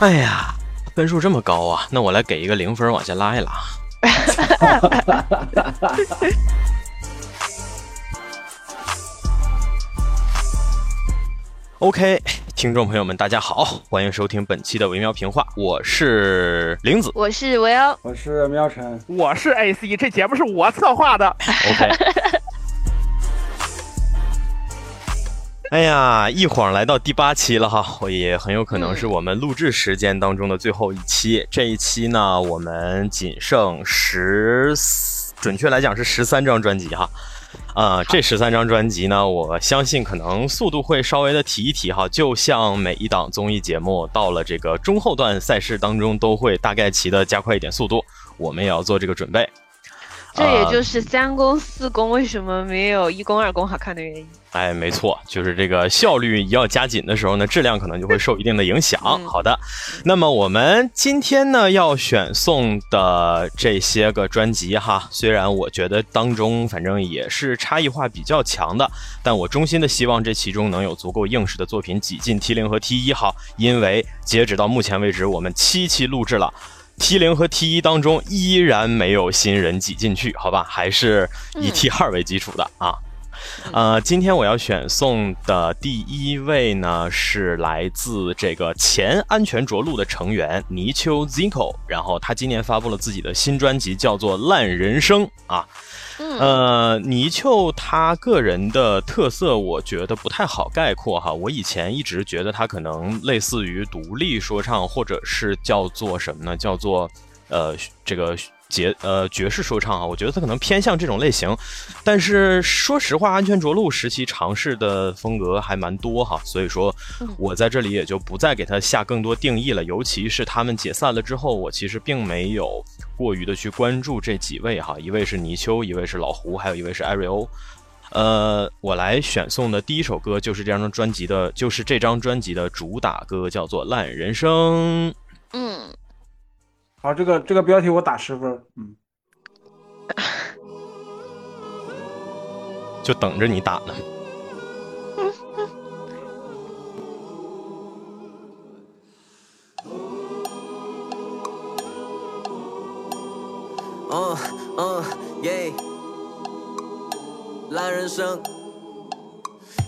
哎呀，分数这么高啊，那我来给一个0分往下拉一拉。OK， 听众朋友们，大家好，欢迎收听本期的维喵评话，我是玲子，我是维欧，我是喵晨，我是 AC， 这节目是我策划的。OK。哎呀，一晃来到第8期了哈，我也很有可能是我们录制时间当中的最后一期。这一期呢，我们仅剩准确来讲是13张专辑哈。这13张专辑呢，我相信可能速度会稍微的提一提哈，就像每一档综艺节目到了这个中后段赛事当中，都会大概齐的加快一点速度，我们也要做这个准备。这也就是3公4公为什么没有1公2公好看的原因。哎，没错，就是这个效率一要加紧的时候呢，质量可能就会受一定的影响。好的，那么我们今天呢要选送的这些个专辑哈，虽然我觉得当中反正也是差异化比较强的，但我衷心的希望这其中能有足够硬实的作品挤进 T0 和 T1 哈，因为截止到目前为止，我们7期录制了。T0 和 T1 当中依然没有新人挤进去，好吧，还是以 T2 为基础的啊。今天我要选送的第一位呢，是来自这个前安全着陆的成员泥鳅 Zico， 然后他今年发布了自己的新专辑，叫做《烂人生》啊。泥鳅他个人的特色我觉得不太好概括哈，我以前一直觉得他可能类似于独立说唱，或者是叫做什么呢，叫做这个爵士说唱啊，我觉得他可能偏向这种类型，但是说实话，安全着陆时期尝试的风格还蛮多哈，所以说我在这里也就不再给他下更多定义了。尤其是他们解散了之后，我其实并没有过于的去关注这几位哈，一位是泥鳅，一位是老胡，还有一位是艾瑞欧。我来选送的第一首歌就是这张专辑的主打歌，叫做《烂人生》。好，这个标题我打10分，就等着你打呢。耶，烂人生。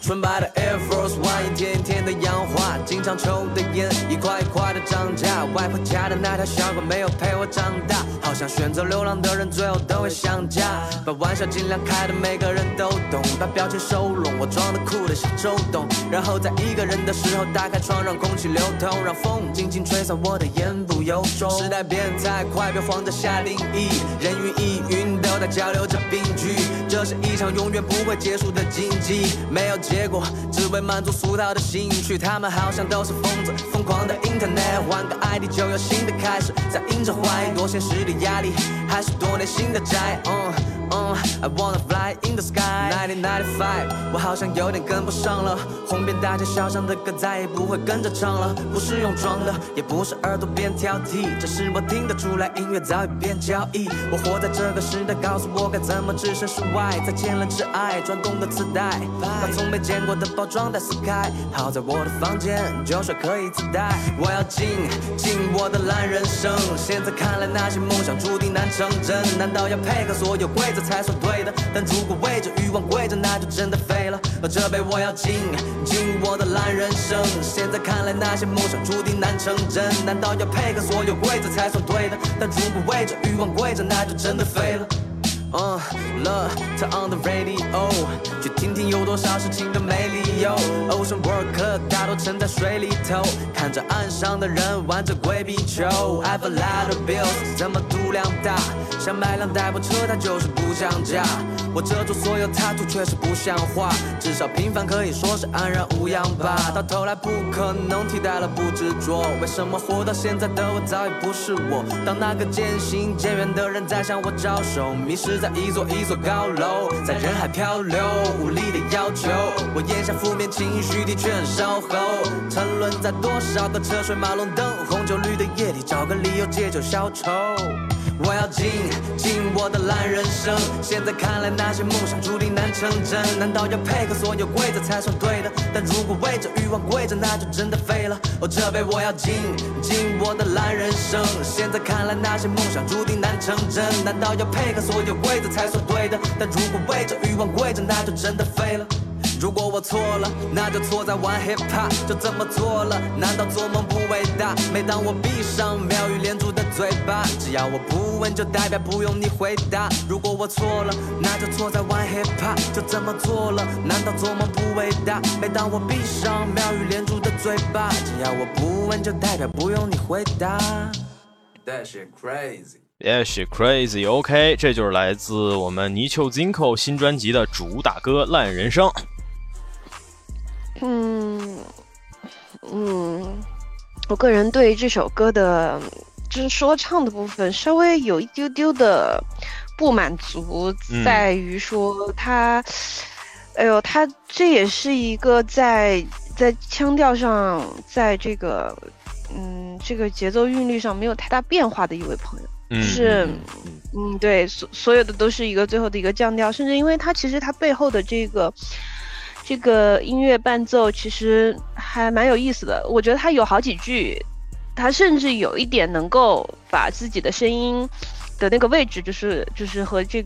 纯白的 Air Force One， 一天天的氧化，经常抽的烟一块一块的涨价。外婆家的那条小狗没有陪我长大，好像选择流浪的人最后都会想家。把玩笑尽量开的每个人都懂，把表情收拢，我装的酷的像周董。然后在一个人的时候打开窗，让空气流通，让风轻轻吹散我的言不由衷。时代变太快，别慌着下定义，人云亦云都在交流着病句。这是一场永远不会结束的竞技，没有结果只为满足俗套的兴趣，他们好像都是疯子，疯狂的 internet， 换个 ID 就有新的开始，在硬着怀多现实的压力，还是多内心的宅。I wanna fly in the sky。 1995， 我好像有点跟不上了，红遍大街小巷的歌再也不会跟着唱了，不是用装的，也不是耳朵变挑剔，只是我听得出来音乐早已变交易。我活在这个时代，告诉我该怎么置身事外，再见了挚爱，转动的磁带，把从没见过的包装再撕开，好在我的房间酒水可以自带。我要进我的烂人生，现在看来那些梦想注定难成真，难道要配合所有规则才算对的？但如果为着欲望跪着，那就真的废了。这杯我要进我的烂人生，现在看来那些梦想注定难成真，难道要配合所有规则才算对的？但如果为着欲望跪着，那就真的废了。Love to on the radio， 去听听有多少事情都没理由。Ocean World Club 大多沉在水里头，看着岸上的人玩着规避球。I've a lot of bills， 怎么度量大？想买辆代步车，它就是不降价。我遮住所有他处，确实不像话。至少平凡可以说是安然无恙吧。到头来不可能替代了不执着。为什么活到现在的我早已不是我？当那个渐行渐远的人在向我招手，迷失在一座一座高楼，在人海漂流，无力的要求。我咽下负面情绪，的确很烧喉。沉沦在多少个车水马龙、灯红酒绿的夜里，找个理由借酒消愁。我要进进我的烂人生。现在看来那些梦想注定难成真，难道要配合所有规则才算对的？但如果为着欲望跪着，那就真的废了。哦，这杯我要进进我的烂人生。现在看来那些梦想注定难成真，难道要配合所有规则才算对的？但如果为着欲望跪着，那就真的废了。 如果我错了，那就错在玩 hip hop， 就这么做了。难道做梦不伟大？每当我闭上妙语连珠的嘴巴，只要我不问，就代表不用你回答。如果我错了，那就错在玩 hip hop， 就这么做了。难道做梦不伟大？每当我闭上妙语连珠的嘴巴，只要我不问，就代表不用你回答。That shit crazy。 Yeah, shit crazy. OK， 这就是来自我们泥鳅 Zico 新专辑的主打歌《烂人生》。 我个人对这首歌的，就是说唱的部分，稍微有一丢丢的不满足，在于说他，哎呦，他这也是一个在腔调上，在这个，这个节奏韵律上没有太大变化的一位朋友。 是，对，所有的都是一个最后的一个降调，甚至因为他其实他背后的这个音乐伴奏其实还蛮有意思的，我觉得他有好几句，他甚至有一点能够把自己的声音的那个位置，就是和这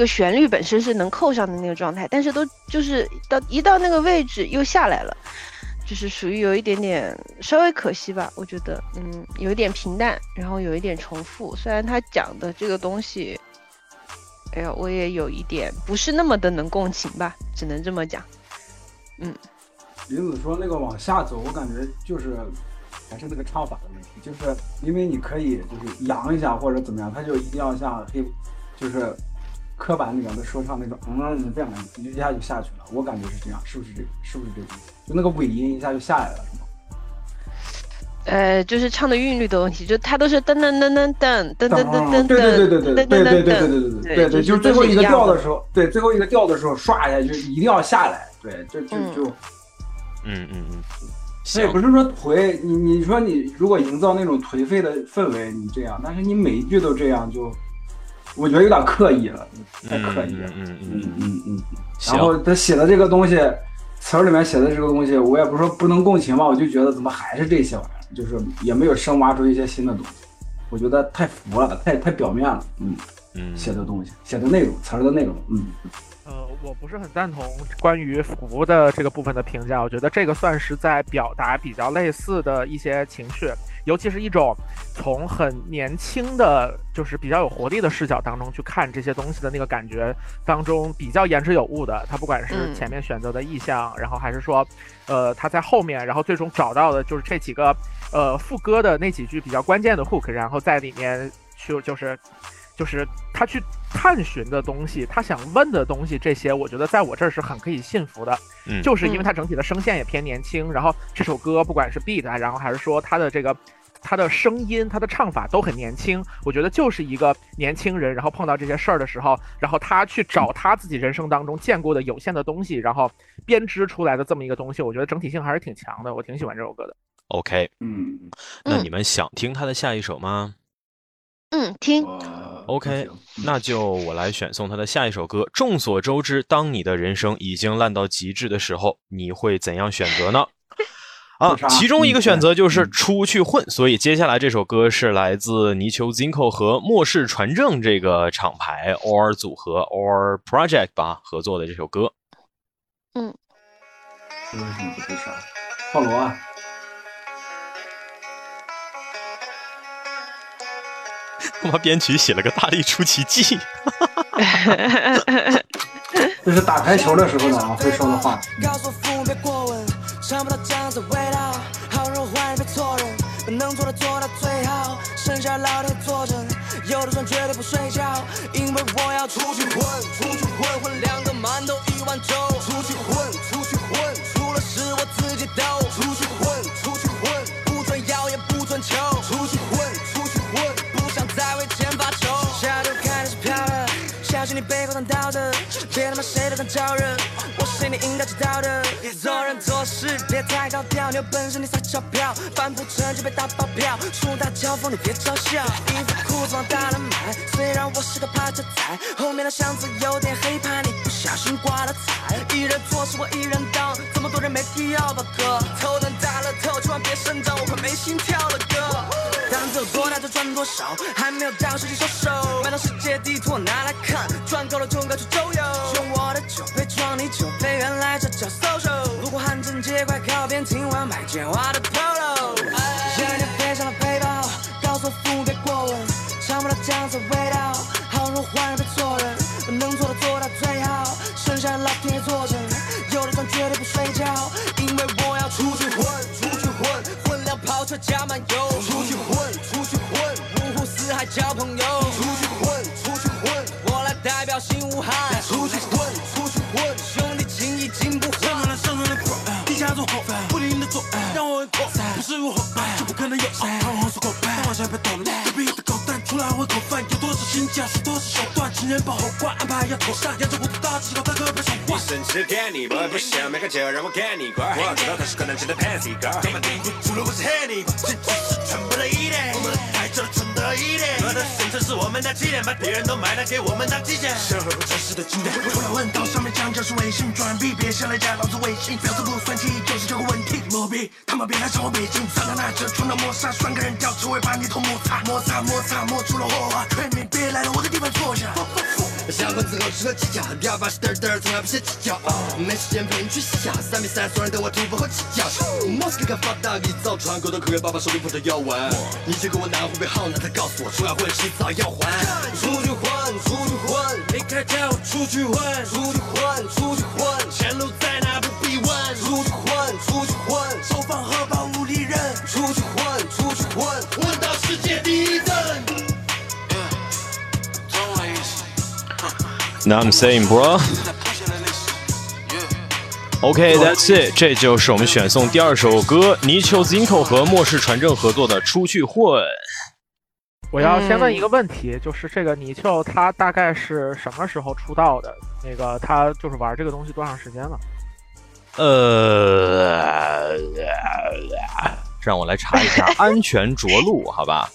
个旋律本身是能扣上的那个状态，但是都就是一到那个位置又下来了，就是属于有一点点稍微可惜吧，我觉得，有一点平淡，然后有一点重复，虽然他讲的这个东西。 哎呀，我也有一点不是那么的能共情吧，只能这么讲。林子说那个往下走，我感觉就是还是那个唱法的问题，就是因为你可以就是扬一下或者怎么样，他就一定要像黑，就是刻板里面的说唱那种，这样一下就下去了。我感觉是这样，是不是这个？是不是这个？就那个尾音一下就下来了，是吗？ 就是唱的韵律的问题，就它都是噔噔噔噔噔噔噔噔噔，对，就是最后一个调的时候，对，最后一个调的时候刷一下就一定要下来，对，就，所以不是说颓，你说你如果营造那种颓废的氛围，你这样，但是你每一句都这样，就我觉得有点刻意了，太刻意了，然后他写的这个东西，词里面写的这个东西，我也不是说不能共情嘛，我就觉得怎么还是这些玩意儿。 就是也没有深挖出一些新的东西，我觉得太浮了，太表面了。写的东西，写的内容，词儿的内容。我不是很赞同关于浮的这个部分的评价，我觉得这个算是在表达比较类似的一些情绪，尤其是一种从很年轻的，就是比较有活力的视角当中去看这些东西的那个感觉当中，比较言之有物的。他不管是前面选择的意象，然后还是说，他在后面，然后最终找到的就是这几个，副歌的那几句比较关键的 hook， 然后在里面去就是他去探寻的东西，他想问的东西，这些我觉得在我这儿是很可以信服的，就是因为他整体的声线也偏年轻，然后这首歌不管是 beat， 然后还是说他的这个他的声音、他的唱法都很年轻，我觉得就是一个年轻人，然后碰到这些事儿的时候，然后他去找他自己人生当中见过的有限的东西，然后编织出来的这么一个东西，我觉得整体性还是挺强的，我挺喜欢这首歌的。OK， 那你们想听他的下一首吗？ 听。OK， 那就我来选送他的下一首歌。众所周知，当你的人生已经烂到极致的时候，你会怎样选择呢？啊，其中一个选择就是出去混。所以接下来这首歌是来自泥鳅 Zico 和末世传正这个厂牌 OR 组合 OR Project 吧合作的这首歌。为什么不会啥？放罗啊。 他妈编曲写了个大力出奇迹，这是打台球的时候呢会说的话。告诉父母别过问，尝不到酱子味道，好人坏人别错认，把能做的做到最好，剩下老天作证。有的时候绝对不睡觉，因为我要出去混，出去混混两个馒头1万9，出去混，出去混，除了是我自己兜，出去混，出去混，不准摇也不准求，出去混，出去混。 在为钱发愁，下周看你是飘的，小心你背后当道的，别他妈谁都敢招惹，我是你应该知道的。做人做事别太高笑掉，你有本事你撒钞票，办不成就被打包票。树大招风你别嘲笑，衣服裤子往大了买。虽然我是个趴着仔，后面的巷子有点黑，怕你不小心刮了彩。一人做事我一人当，这么多人没必要吧哥。头等大乐透千万别声张，我快没心跳了哥。胆子有多大就赚多少，还没有到手就收手。买到世界地图我拿来看，赚够了就该去周游。用我的酒杯装你酒杯，原来这叫 social。 如果汉正街快靠边停完，买件花的 polo。 现在背上了背包，告诉父母别过问，尝不到酱子味道，好人坏人别做人，能做的做到最好，剩下的老天爷作证。有的赚绝对不睡觉，因为我要出去混，出去混，混辆跑车加满油，出去混，出去混，五湖四海交朋友，出去混，出去混，我来代表新武汉，出去混，出去混，兄弟情谊经不混。家中伙伴不停的作案，让我很口塞，不是我伙伴就不可能有爱。彷徨是伙伴，晚上别捣乱，隔壁的狗蛋出来混口饭，有多少心计，是多少手段，情人把后冠安排要妥善，扬州糊涂大气，老大哥别手腕。一生只给你我不想没个酒，让我给你管。我知道他是个难吃的 Pansy girl， 根本顶不住了我是 Henny， 这只是全部的一点，我们的台就是纯的一点。我的神车是我们的起点，把别人都埋了给我们当基点。社会不真实的经典，出来问到上面讲就是微信转币，别下来加老子微信，表示不算计。就是这个问题，磨逼，他们别来找我北京。咱俩拿着穿的磨砂，拴个人吊，只会把你头摩擦，摩擦摩擦磨出了火花。劝你别来了，我的地盘坐下。下馆子老吃和技巧，要把事嘚嘚，从来不歇计较。没时间陪你去洗脚，3比3，所有人对我突破和计较。莫斯科发大一造船，狗都可以把手里捧着药丸。你去跟我拿，会被耗难的告诉我，出来混迟早要还。出去混，出去混，离开家我出去混，出去混，出去混，前路在哪不必问。出去混，出去混，手放荷包无利刃。出去混，出去混，混到世界第一等。Now I'm saying, bro. Okay, that's it. 这就是我们选送第二首歌，泥鳅 Zico 和末世传正合作的《出去混》。我要先问一个问题，就是这个泥鳅他大概是什么时候出道的？那个他就是玩这个东西多长时间了？让我来查一下安全着陆，好吧？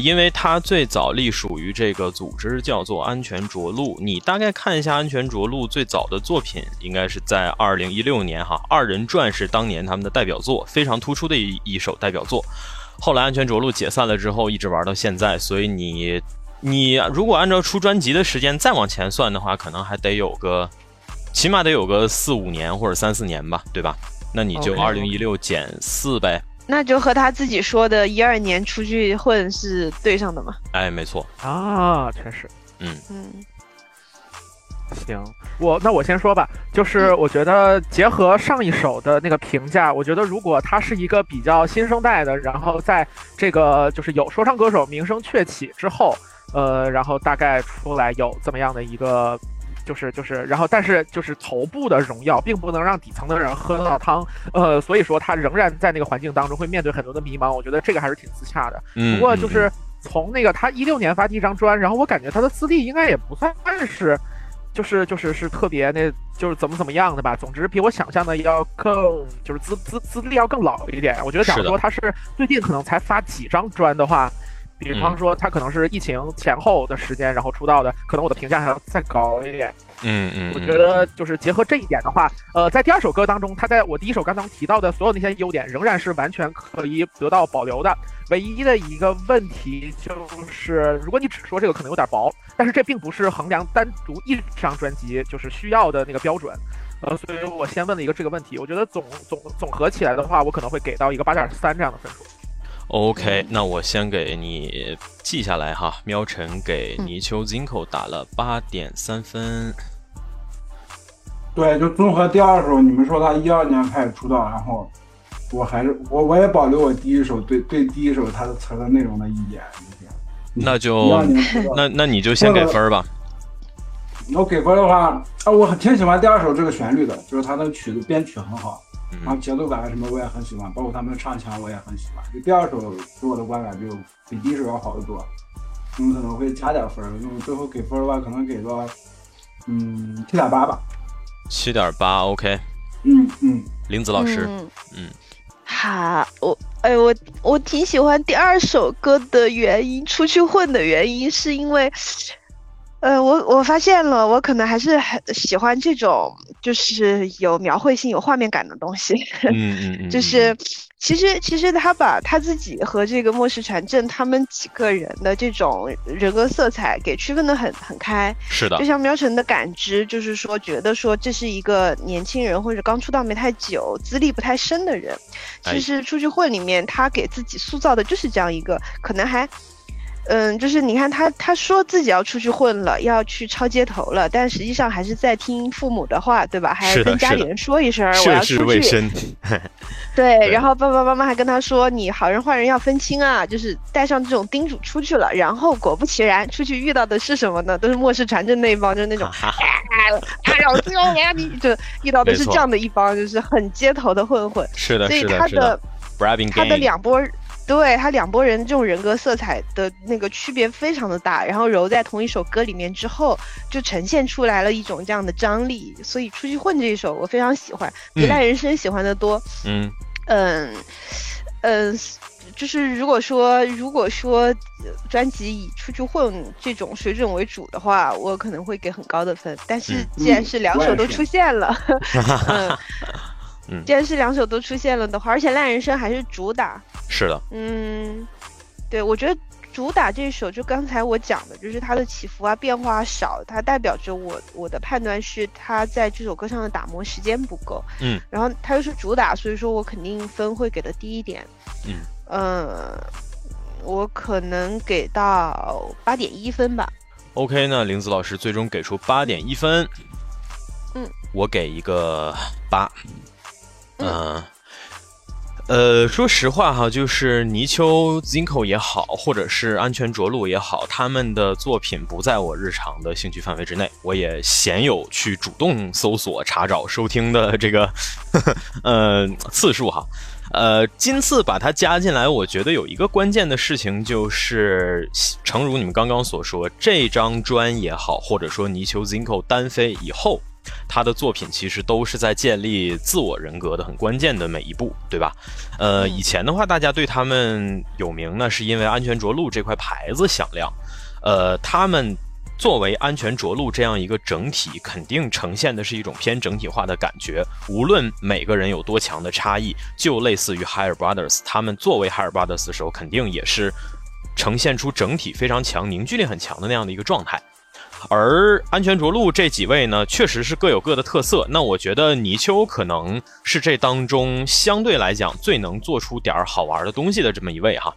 因为它最早隶属于这个组织叫做安全着陆。你大概看一下安全着陆最早的作品，应该是在2016年哈，二人转是当年他们的代表作，非常突出的一首代表作。后来安全着陆解散了之后，一直玩到现在，所以你如果按照出专辑的时间再往前算的话，可能还得有个起码得有个4-5年或者3-4年吧，对吧？那你就2016减4呗。那就和他自己说的12年出去混是对上的吗？哎，没错啊，确实，行，那我先说吧，就是我觉得结合上一首的那个评价，我觉得如果他是一个比较新生代的，然后在这个就是有说唱歌手名声鹊起之后，然后大概出来有这么样的一个。然后但是就是头部的荣耀并不能让底层的人喝到汤，所以说他仍然在那个环境当中会面对很多的迷茫，我觉得这个还是挺自洽的。不过就是从那个他2016年发第一张专，然后我感觉他的资历应该也不算是是特别那就是怎么样的吧，总之比我想象的要更就是资历要更老一点。我觉得假如说他是最近可能才发几张专的话。比方说，他可能是疫情前后的时间，然后出道的，可能我的评价还要再高一点。我觉得就是结合这一点的话，在第二首歌当中，他在我第一首刚刚提到的所有那些优点，仍然是完全可以得到保留的。唯一的一个问题就是，如果你只说这个可能有点薄，但是这并不是衡量单独一张专辑就是需要的那个标准。所以我先问了一个这个问题，我觉得总合起来的话，我可能会给到一个8.3这样的分数。OK， 那我先给你记下来哈。喵晨给泥鳅 Zico 打了8.3分。对，就综合第二首，你们说他2012年开始出道，然后我也保留我第一首对第一首他的词的内容的意见。那就那你就先给分吧。我给分的话啊，我挺喜欢第二首这个旋律的，就是他的曲子编曲很好。然后节奏感什么我也很喜欢，包括他们的唱腔我也很喜欢。就第二首给我的观感就比第一首要好得多，可能会加点分。最后给分的话，可能给到7.8吧。7.8，OK。林子老师，好，我挺喜欢第二首歌的原因，出去混的原因是因为，我发现了，我可能还是很喜欢这种就是有描绘性、有画面感的东西。就是其实他把他自己和这个末世传正他们几个人的这种人格色彩给区分得很开。是的，就像喵晨的感知，就是说觉得说这是一个年轻人或者刚出道没太久、资历不太深的人，其实出去混里面他给自己塑造的就是这样一个可能还。就是你看他说自己要出去混了，要去抄街头了，但实际上还是在听父母的话，对吧？还跟家里人说一声我要出去。涉世未深。对，然后爸爸妈妈还跟他说你好人坏人要分清啊，就是带上这种叮嘱出去了，然后果不其然，出去遇到的是什么呢？都是末世传正那一帮，就是那种让我自由呀，你就遇到的是这样的一帮，就是很街头的混混。是的，所以他的两波。对，他两拨人这种人格色彩的那个区别非常的大，然后揉在同一首歌里面之后，就呈现出来了一种这样的张力。所以出去混这一首我非常喜欢，比赖人生喜欢的多。就是如果说专辑以出去混这种水准为主的话，我可能会给很高的分。但是既然是两首都出现了，的话，而且烂人生还是主打。是的，对，我觉得主打这首就刚才我讲的，就是它的起伏啊变化少，它代表着我的判断是它在这首歌上的打磨时间不够。然后它又是主打，所以说我肯定分会给的低一点。我可能给到8.1分吧。OK， 那林子老师最终给出8.1分。我给一个8。说实话哈，就是泥鳅 Zico 也好，或者是安全着陆也好，他们的作品不在我日常的兴趣范围之内，我也鲜有去主动搜索查找收听的这个次数哈。今次把它加进来，我觉得有一个关键的事情就是，诚如你们刚刚所说，这张专也好，或者说泥鳅 Zico 单飞以后，他的作品其实都是在建立自我人格的很关键的每一步，对吧？以前的话，大家对他们有名呢，是因为安全着陆这块牌子响亮。他们作为安全着陆这样一个整体，肯定呈现的是一种偏整体化的感觉。无论每个人有多强的差异，就类似于 Higher Brothers， 他们作为 Higher Brothers 的时候，肯定也是呈现出整体非常强、凝聚力很强的那样的一个状态。而安全着陆这几位呢，确实是各有各的特色。那我觉得泥鳅可能是这当中相对来讲最能做出点好玩的东西的这么一位哈。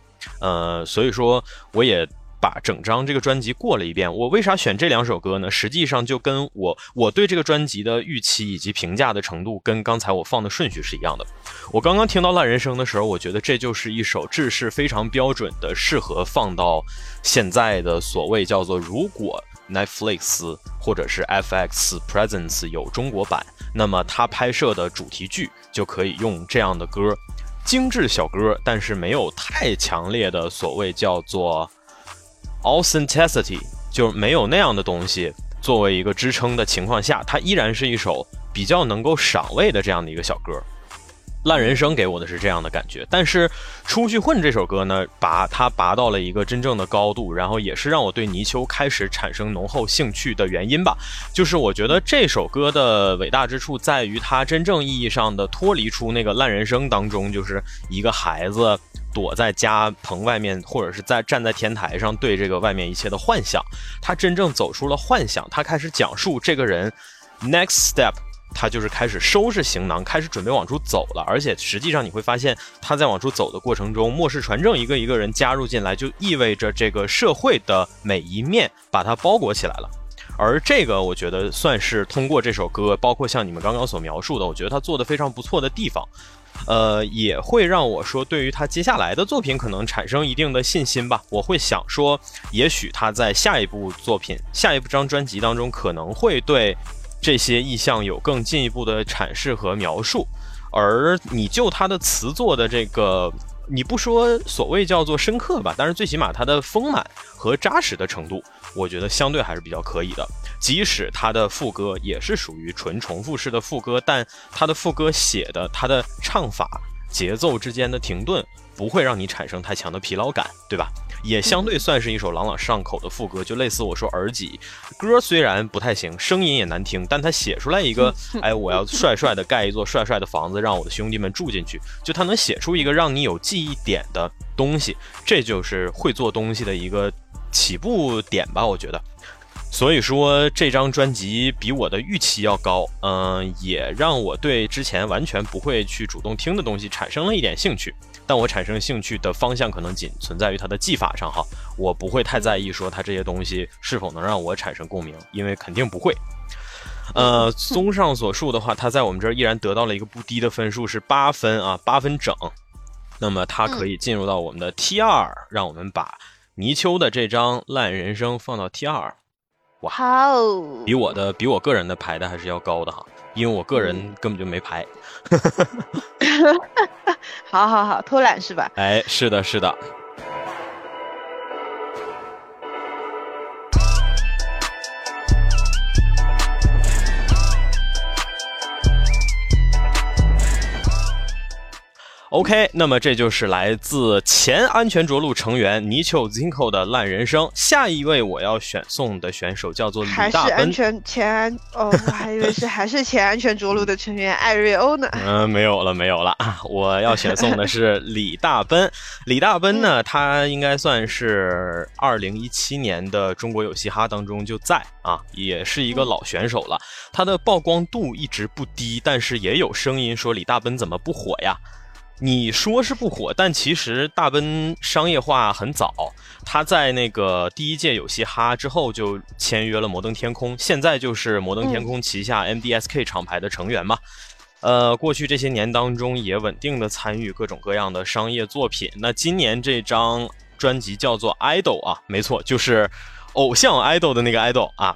所以说我也把整张这个专辑过了一遍。我为啥选这两首歌呢？实际上就跟我对这个专辑的预期以及评价的程度，跟刚才我放的顺序是一样的。我刚刚听到烂人生的时候，我觉得这就是一首制式非常标准的，适合放到现在的所谓叫做如果Netflix 或者是 FX Presents 有中国版，那么他拍摄的主题剧就可以用这样的歌，精致小歌，但是没有太强烈的所谓叫做 authenticity， 就没有那样的东西作为一个支撑的情况下，它依然是一首比较能够赏味的这样的一个小歌。烂人生给我的是这样的感觉，但是出去混这首歌呢，把它拔到了一个真正的高度，然后也是让我对泥鳅开始产生浓厚兴趣的原因吧。就是我觉得这首歌的伟大之处在于它真正意义上的脱离出那个烂人生当中，就是一个孩子躲在家棚外面，或者是在站在天台上对这个外面一切的幻想，他真正走出了幻想，他开始讲述这个人 next step，他就是开始收拾行囊，开始准备往出走了。而且实际上你会发现，他在往出走的过程中，末世传正一个一个人加入进来，就意味着这个社会的每一面把它包裹起来了。而这个我觉得算是通过这首歌，包括像你们刚刚所描述的，我觉得他做的非常不错的地方。也会让我说对于他接下来的作品可能产生一定的信心吧。我会想说，也许他在下一张专辑当中可能会对这些意象有更进一步的阐释和描述。而你就他的词作的这个你不说所谓叫做深刻吧，但是最起码它的丰满和扎实的程度，我觉得相对还是比较可以的。即使它的副歌也是属于纯重复式的副歌，但它的副歌写的，它的唱法节奏之间的停顿不会让你产生太强的疲劳感，对吧？也相对算是一首朗朗上口的副歌，就类似我说耳几，歌虽然不太行，声音也难听，但他写出来一个，哎，我要帅帅的盖一座帅帅的房子，让我的兄弟们住进去，就他能写出一个让你有记忆点的东西，这就是会做东西的一个起步点吧，我觉得。所以说这张专辑比我的预期要高，也让我对之前完全不会去主动听的东西产生了一点兴趣，但我产生兴趣的方向可能仅存在于它的技法上哈，我不会太在意说它这些东西是否能让我产生共鸣，因为肯定不会。综上所述的话，它在我们这儿依然得到了一个不低的分数，是8分啊，8分整。那么它可以进入到我们的 T2，让我们把泥鳅的这张烂人生放到 T2。哇，好，比我个人的排的还是要高的哈，因为我个人根本就没排。好好好，偷懒是吧？哎，是的，是的。OK， 那么这就是来自前安全着陆成员泥鳅 Zico 的烂人生。下一位我要选送的选手叫做李大奔，还是我还以为是还是前安全着陆的成员艾瑞欧呢。没有了，我要选送的是李大奔。李大奔呢，他应该算是2017年的中国有嘻哈当中就在啊，也是一个老选手了。他的曝光度一直不低，但是也有声音说李大奔怎么不火呀？你说是不火，但其实大奔商业化很早，他在那个第一届有嘻哈之后就签约了摩登天空，现在就是摩登天空旗下 MDSK 厂牌的成员嘛。过去这些年当中也稳定的参与各种各样的商业作品。那今年这张专辑叫做 Idol 啊，没错，就是偶像 Idol 的那个 Idol 啊。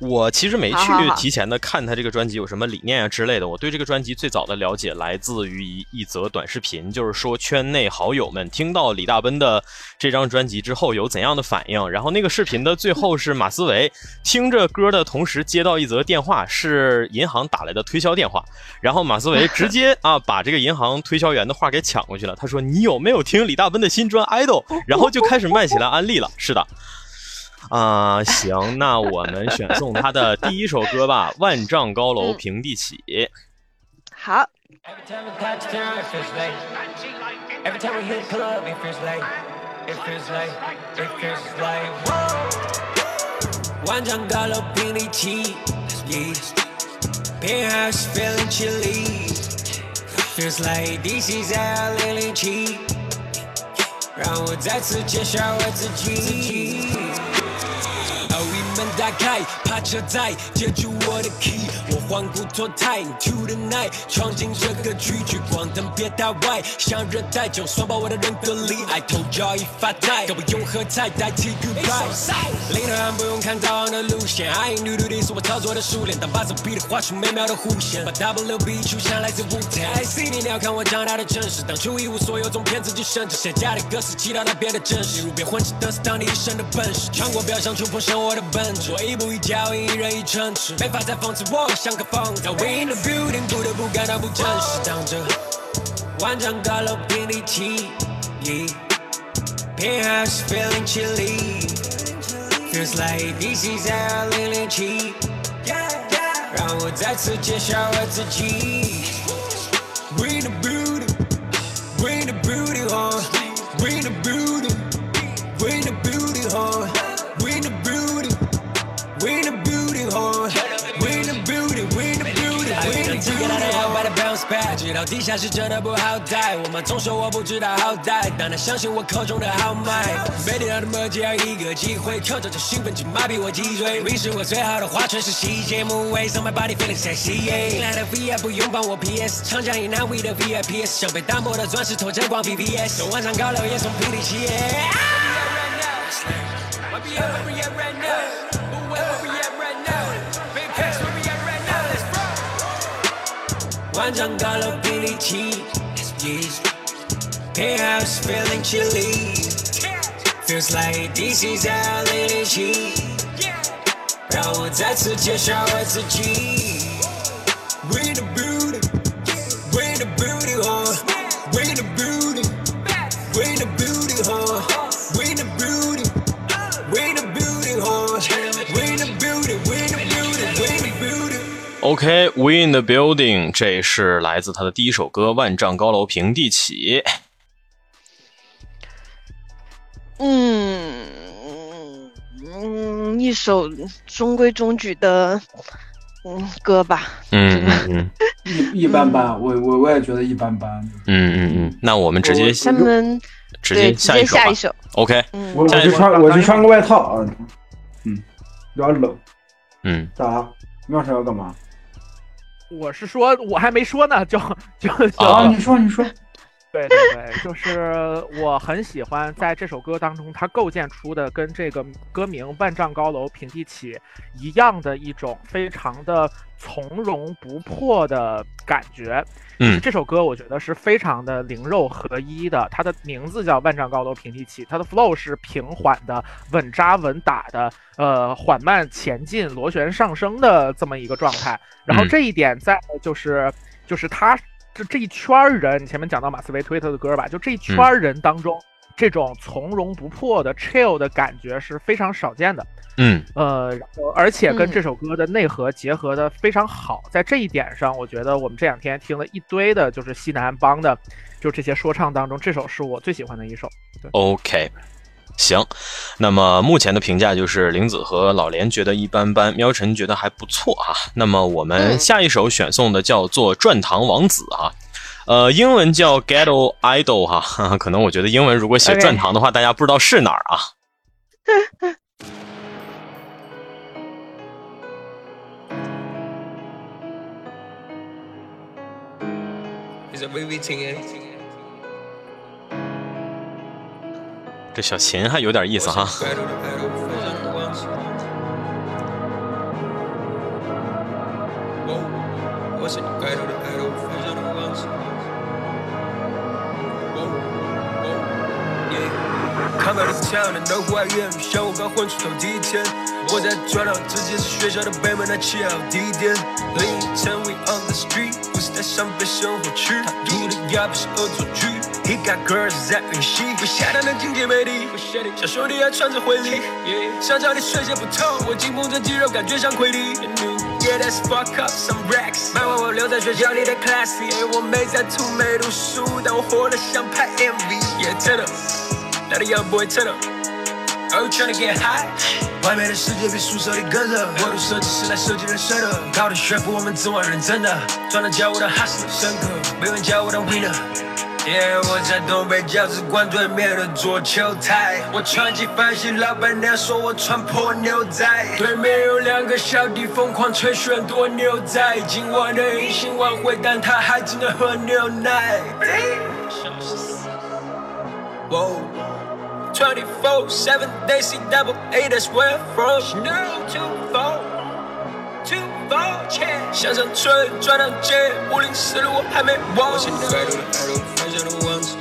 我其实没去提前的看他这个专辑有什么理念啊之类的，我对这个专辑最早的了解来自于一则短视频，就是说圈内好友们听到李大奔的这张专辑之后有怎样的反应，然后那个视频的最后是马思唯听着歌的同时接到一则电话，是银行打来的推销电话，然后马思唯直接把这个银行推销员的话给抢过去了，他说你有没有听李大奔的新专 Idol， 然后就开始卖起来安利了。是的行，那我们选送他的第一首歌吧，万丈高楼平地起。好。万丈高楼平地起， Penthouse feeling chilly, feels like this is L007， 让我再次介绍我自己。门打开，爬车在接住我的 key， 我换骨脱胎 into the night， 闯进这个区聚光灯别太歪，像热带就算把我的人隔离，爱头摇一发呆，要我用喝菜代替 goodbye， 领导案不用看导航的路线，爱女绿地是我操作的熟练，当八字比的画出美妙的弧线，把 WB 出现来自舞台 IC， 你要看我长大的真实，当初一无所有总骗自己甚至写假的歌词祈祷那边的真实，如别混吃等死当你一生的本事，穿过表象触碰生活的本质，我一步一脚印，一人一城池，没法再讽刺我像个疯子。We in the building， 不得不感到不真实。当这万丈高楼平地起 ，Penthouse feeling chilly， feels like this is L007， 让我再次介绍我自己。Bring the beauty， bring the beauty on， bring the beauty， bring the beauty on， bring the beauty。We the beauty horn， we the beauty， we the beauty， we the beauty horn。知道地下室真的不好待，我妈总说我不知道好歹，但她相信我口中的豪迈。每天她的默契要一个机会，靠着这兴奋就麻痹我脊椎。迷失我最好的划船是细节，目为上 my body feeling sexy。进来的 VIP 不用帮我 PS， 长江以南 we 的 VIPs， 像被打磨的钻石头真光 VVS， 从万丈高楼也从平地起。万丈高楼平地起， Dayhouse feeling chilly. Feels like DC's out energy. 让我再次介绍我自己。We the beauty, we the beauty whore, we the beauty, we the beauty whore, we the beauty, we the beauty whore, we the beauty, we the beauty, we the beauty. OK, We in the Building， 这是来自他的第一首歌《万丈高楼平地起》。一首中规中矩的歌吧。一般般，我也觉得一般般。那我们直接他们直接下一首。OK， 我去穿个外套啊。有点冷。咋？妙晨要干嘛？我是说，我还没说呢，你说。对，就是我很喜欢在这首歌当中，它构建出的跟这个歌名《万丈高楼平地起》一样的一种非常的从容不迫的感觉。这首歌我觉得是非常的灵肉合一的，它的名字叫《万丈高楼平地起》，它的 flow 是平缓的、稳扎稳打的，缓慢前进、螺旋上升的这么一个状态。然后这一点在就是它。就这一圈人，你前面讲到马思唯推特的歌吧，就这一圈人当中，这种从容不迫的 chill 的感觉是非常少见的。而且跟这首歌的内核结合的非常好，在这一点上，我觉得我们这两天听了一堆的，就是西南帮的，就这些说唱当中，这首是我最喜欢的一首。OK。行，那么目前的评价就是玲子和老莲觉得一般般，喵晨觉得还不错啊。那么我们下一首选送的叫做《转堂王子》啊，英文叫 Ghetto Idol 哈，可能我觉得英文如果写转堂的话，大家不知道是哪儿啊。这小琴还有点意思哈。看看这墙的都怪人，像我刚混出头第一天，我在转场之间是学校的北门那七号地点。凌晨 we on the street， 不是在上班生活区，他读的呀不是恶作剧。He got girls that in she， 我下单能听见美丽，小兄弟还穿着回力，想找你睡觉不透，我紧绷着肌肉感觉像魁力。Yeah that's fuck up some racks， 卖完我留在学校里的 classy， 我没在图没读书，但我活得像拍 MV。Yeah turn up， now the young boy turn up， are you tryna get high？ 外面的世界比宿舍里更冷，我读设计是来设计人生的，高的学府我们总很认真的，专门教我的 hustler 深刻，没人教我的 winner。Yeah， 我在东北教士馆对面的桌球台，我穿起帆鞋，老板娘说我穿破牛仔。对面有两个小弟疯狂吹旋多牛仔，今晚的迎新晚会，但他还只能喝牛奶。24/7 they see double A that's where from new to fall。想想吹转到街504路我还没忘，我是你快乐的爱豆，分享的王子，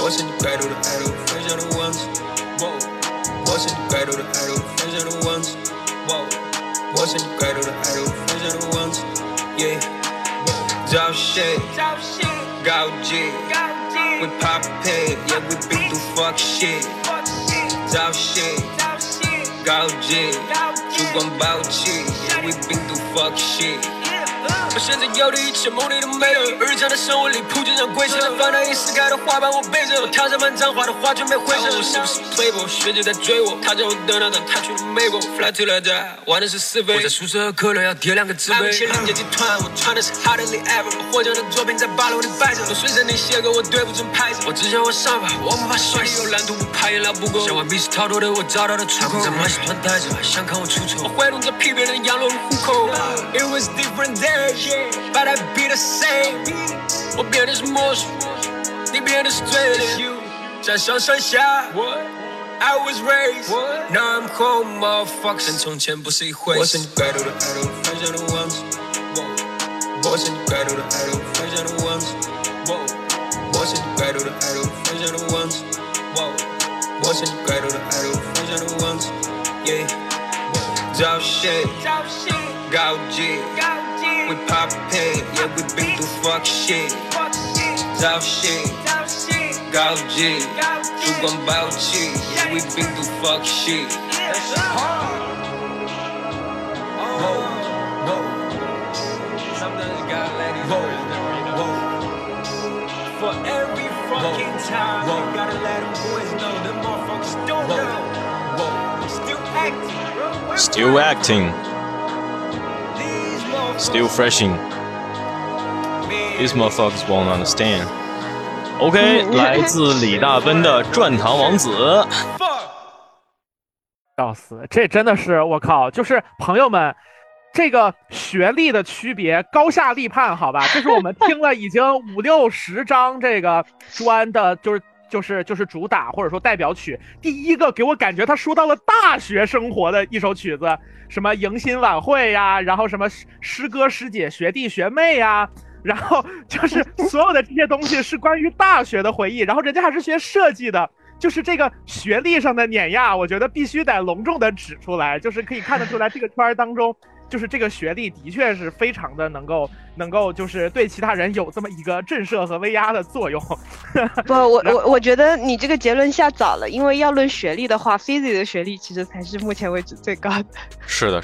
我是你快乐的爱豆，分享的王子，我是你快乐的爱豆，分享的王子，我是你快乐的爱豆，分享的王子。早睡高级 We pop it Yeah we big do fuck shit， 早睡高级主管暴气We been through fuck shit， 我现在要的一切梦里都没了，日常的生活里铺就像规则，放大一撕开的画板我背着，踏上漫长化的花却没回声。我是不是 playboy？ 学姐在追我，她叫我等她，但她去了美国 ，fly to the sky， 玩的是是非。我在宿舍喝可乐要叠2个自卑。来10姐集团，我穿的是 hotter than ever， 我获奖的作品在8楼里摆着。我随身的鞋跟我对不准拍子，我只想往上爬，我不怕摔死。有蓝图不怕也拉不够，想玩密室逃脱的我找到了出口。在马戏团待着，想看我出丑。我挥动着屁别人羊肉。It was different there, but I be the same. I be the most, you be the straightest. Just so sunshine. I was raised. Now I'm home, motherfucker. 跟从前不是一回事。我是你快乐的爱豆，分享的王子。我是你快乐的爱豆，分享的王子。我是你快乐 That's in the cradle to idle, friends are the ones, yeah. Drop shit, gouge, we pop paid, yeah, we been through fuck shit. Drop shit, gouge, you gon' bout shit, yeah, we been through fuck shit. Time, you gotta let them boys know them motherfuckers don't know. Still acting, bro. Still acting. Still freshing. These motherfuckers won't understand. OK， 来自李大奔的《转堂王子》。笑死，这真的是我靠！就是朋友们。这个学历的区别，高下立判，好吧？这是我们听了已经50-60张这个专的，就是主打或者说代表曲，第一个给我感觉他说到了大学生活的一首曲子，什么迎新晚会呀，然后什么师哥师姐学弟学妹呀，然后就是所有的这些东西是关于大学的回忆，然后人家还是学设计的。就是这个学历上的碾压，我觉得必须得隆重的指出来，就是可以看得出来这个圈当中，就是这个学历的确是非常的能够就是对其他人有这么一个震慑和威压的作用。不，我觉得你这个结论下早了，因为要论学历的话 ，Phizy 的学历其实才是目前为止最高的。是的。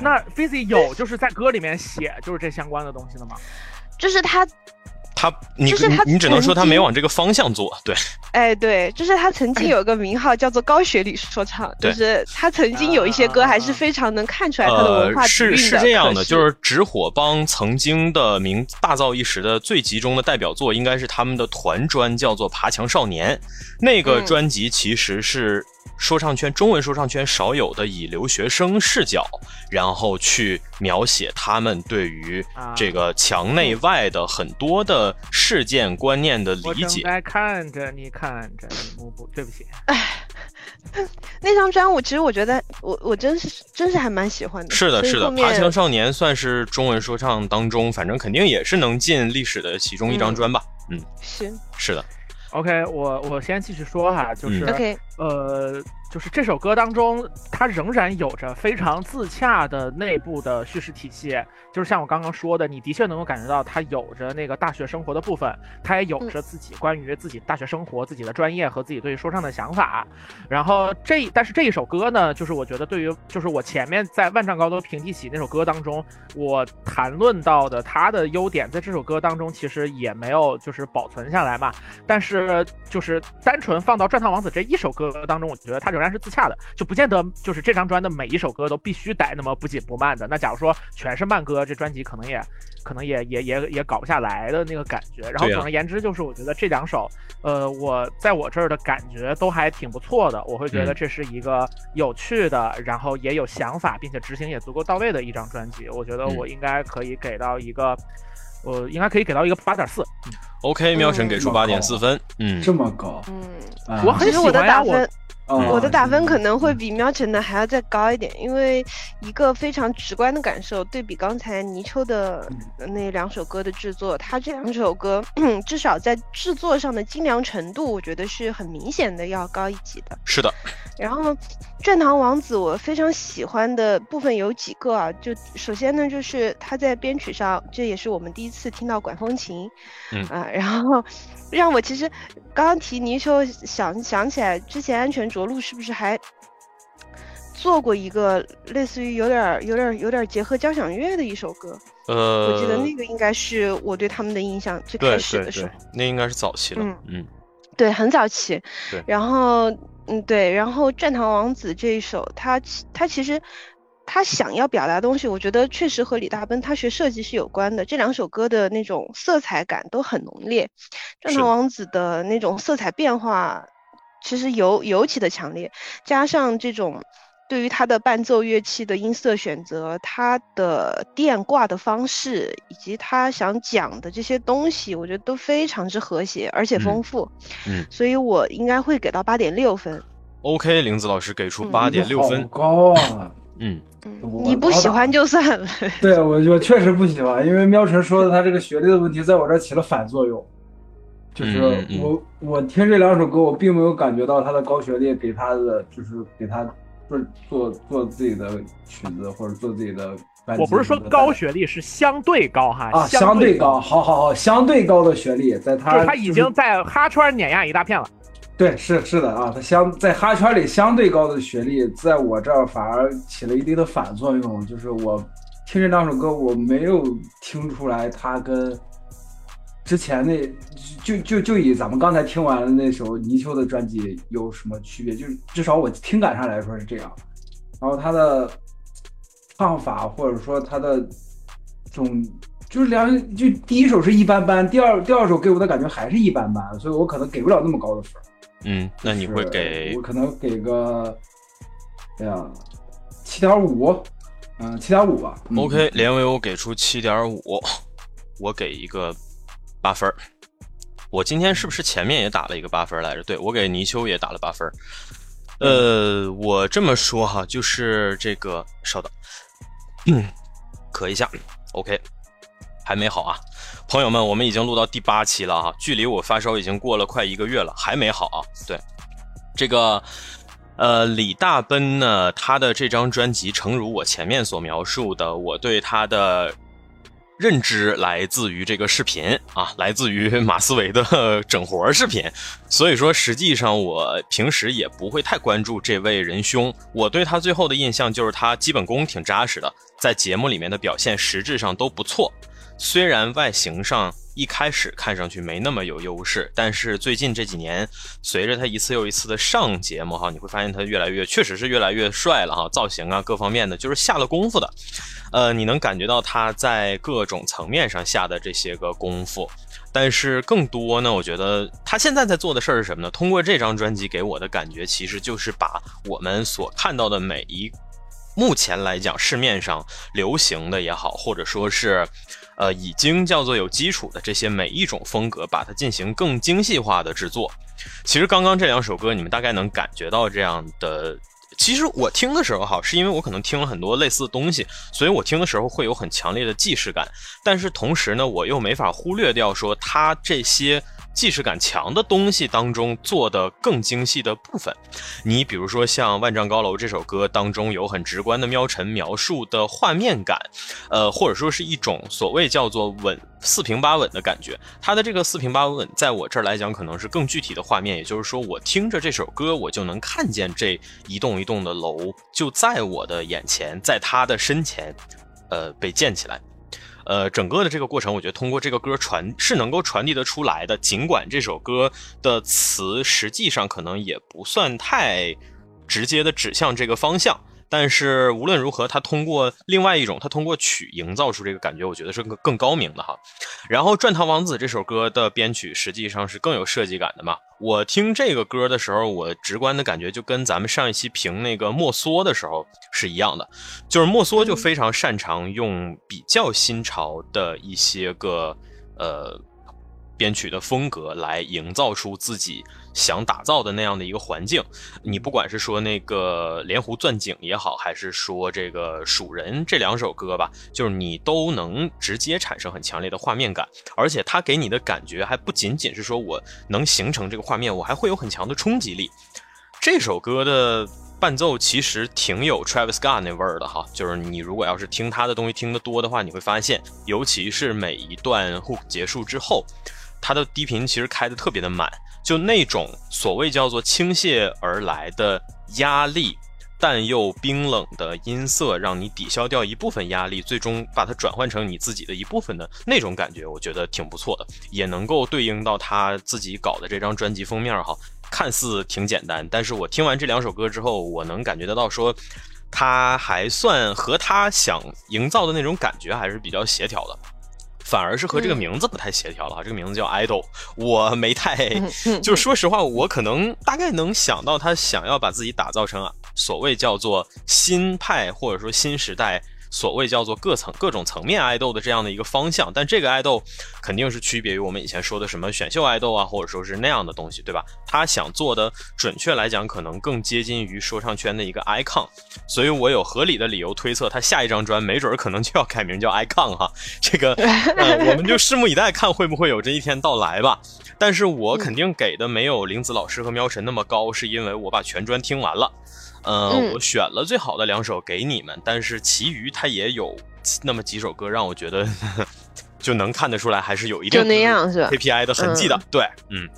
那 Phizy 有就是在歌里面写就是这相关的东西的吗？就是他你只能说他没往这个方向做，对。哎，对，就是他曾经有一个名号叫做高学历说唱，就是他曾经有一些歌还是非常能看出来他的文化底蕴的。是这样的，就是直火帮曾经的名大噪一时的最集中的代表作，应该是他们的团专叫做《爬墙少年》，那个专辑其实是说唱圈中文说唱圈少有的以留学生视角，然后去描写他们对于这个墙内外的很多的事件观念的理解。我正在看着你，看着你，幕布，对不起。那张专辑其实我觉得我真是还蛮喜欢的。是的，爬墙少年算是中文说唱当中，反正肯定也是能进历史的其中一张专吧。嗯，是的。OK， 我先继续说哈，就是就是这首歌当中，它仍然有着非常自洽的内部的叙事体系，就是像我刚刚说的，你的确能够感觉到它有着那个大学生活的部分，它也有着自己关于自己大学生活、自己的专业和自己对于说唱的想法。然后但是这一首歌呢，就是我觉得对于就是我前面在万丈高楼平地起那首歌当中，我谈论到的它的优点，在这首歌当中其实也没有就是保存下来嘛。但是就是单纯放到《转堂王子》这一首歌当中，我觉得它仍然是自洽的，就不见得就是这张专的每一首歌都必须得那么不紧不慢的。那假如说全是慢歌，这专辑可能也搞不下来的那个感觉。然后总而言之，就是我觉得这两首，我在我这儿的感觉都还挺不错的。我会觉得这是一个有趣的，然后也有想法，并且执行也足够到位的一张专辑。我觉得我应该可以给到一个，8.4。OK， 喵神给出8.4分，这么高，我很喜欢呀，我的打分可能会比喵晨的还要再高一点，因为一个非常直观的感受，对比刚才泥鳅的那两首歌的制作，他这两首歌至少在制作上的精良程度，我觉得是很明显的要高一级的。是的。然后《转堂王子》我非常喜欢的部分有几个啊，就首先呢，就是他在编曲上，这也是我们第一次听到管风琴，然后让我其实刚刚提泥鳅想起来之前安全着陆是不是还做过一个类似于有点结合交响乐的一首歌？我记得那个应该是我对他们的印象最开始的时候，那应该是早期的，对，很早期。然后然后《转堂王子》这一首，他其实他想要表达的东西，我觉得确实和李大奔他学设计是有关的。这两首歌的那种色彩感都很浓烈，《转堂王子》的那种色彩变化其实尤其的强烈，加上这种对于他的伴奏乐器的音色选择，他的电挂的方式，以及他想讲的这些东西，我觉得都非常之和谐而且丰富。所以我应该会给到8.6分。OK， 林子老师给出8.6分，好高啊！你不喜欢就算了。对，我确实不喜欢，因为喵晨说的他这个学历的问题，在我这起了反作用。就是我听这两首歌，我并没有感觉到他的高学历给他的，就是给他做自己的曲子或者做自己的。我不是说高学历，是相对高哈，啊，相对高，好，相对高的学历，在他、就是、他已经在哈圈碾压一大片了。对，是的啊，他在哈圈里相对高的学历，在我这儿反而起了一定的反作用，就是我听这两首歌，我没有听出来他跟之前那就以咱们刚才听完的那首泥鳅的专辑有什么区别，就是至少我听感上来说是这样。然后他的唱法或者说他的总就是就第一首是一般般，第二首给我的感觉还是一般般，所以我可能给不了那么高的分。嗯，那你会给、就是、我可能给个哎呀 7.5， 7.5 吧。OK， 连为我给出 7.5， 我给一个8分。我今天是不是前面也打了一个8分来着？对，我给泥鳅也打了8分。我这么说哈，就是这个稍等，咳一下 ，OK， 还没好啊，朋友们，我们已经录到第8期了啊，距离我发烧已经过了快1个月了，还没好啊。对，这个李大奔呢，他的这张专辑，诚如我前面所描述的，我对他的认知来自于这个视频啊，来自于马思唯的整活视频，所以说实际上我平时也不会太关注这位仁兄。我对他最后的印象就是他基本功挺扎实的，在节目里面的表现实质上都不错，虽然外形上一开始看上去没那么有优势，但是最近这几年随着他一次又一次的上节目哈，你会发现他确实是越来越帅了哈，造型啊各方面的就是下了功夫的。你能感觉到他在各种层面上下的这些个功夫。但是更多呢，我觉得他现在在做的事儿是什么呢？通过这张专辑给我的感觉其实就是把我们所看到的每一目前来讲市面上流行的也好，或者说是已经叫做有基础的这些每一种风格，把它进行更精细化的制作。其实刚刚这两首歌你们大概能感觉到这样的，其实我听的时候哈，是因为我可能听了很多类似的东西，所以我听的时候会有很强烈的既视感，但是同时呢我又没法忽略掉说它这些既视感强的东西当中做的更精细的部分。你比如说像《万丈高楼》这首歌当中有很直观的喵晨描述的画面感，或者说是一种所谓叫做稳4平8稳的感觉。它的这个4平8稳在我这儿来讲可能是更具体的画面，也就是说我听着这首歌我就能看见这一栋一栋的楼就在我的眼前，在它的身前被建起来。整个的这个过程我觉得通过这个歌是能够传递得出来的，尽管这首歌的词实际上可能也不算太直接的指向这个方向，但是无论如何它通过另外一种，它通过曲营造出这个感觉，我觉得是更高明的哈。然后《转堂王子》这首歌的编曲实际上是更有设计感的嘛，我听这个歌的时候我直观的感觉就跟咱们上一期评那个莫梭的时候是一样的，就是莫梭就非常擅长用比较新潮的一些个编曲的风格来营造出自己想打造的那样的一个环境。你不管是说那个《莲湖钻井》也好，还是说这个《蜀人》这两首歌吧，就是你都能直接产生很强烈的画面感，而且它给你的感觉还不仅仅是说我能形成这个画面，我还会有很强的冲击力。这首歌的伴奏其实挺有 Travis Scott 那味儿的哈，就是你如果要是听他的东西听得多的话，你会发现尤其是每一段 hook 结束之后，它的低频其实开得特别的满，就那种所谓叫做倾泻而来的压力，但又冰冷的音色让你抵消掉一部分压力，最终把它转换成你自己的一部分的那种感觉，我觉得挺不错的，也能够对应到他自己搞的这张专辑封面哈，看似挺简单，但是我听完这两首歌之后，我能感觉得到说他还算和他想营造的那种感觉还是比较协调的，反而是和这个名字不太协调了，这个名字叫 Idol， 我没太就说实话我可能大概能想到他想要把自己打造成所谓叫做新派或者说新时代所谓叫做各种层面爱豆的这样的一个方向。但这个爱豆肯定是区别于我们以前说的什么选秀爱豆啊，或者说是那样的东西，对吧？他想做的准确来讲可能更接近于说唱圈的一个 icon， 所以我有合理的理由推测他下一张专没准可能就要改名叫 icon 哈，这个我们就拭目以待看会不会有这一天到来吧。但是我肯定给的没有林子老师和喵晨那么高，是因为我把全专听完了，我选了最好的2首给你们，但是其余他也有那么几首歌让我觉得就能看得出来还是有一定 KPI 的痕迹的，对，嗯。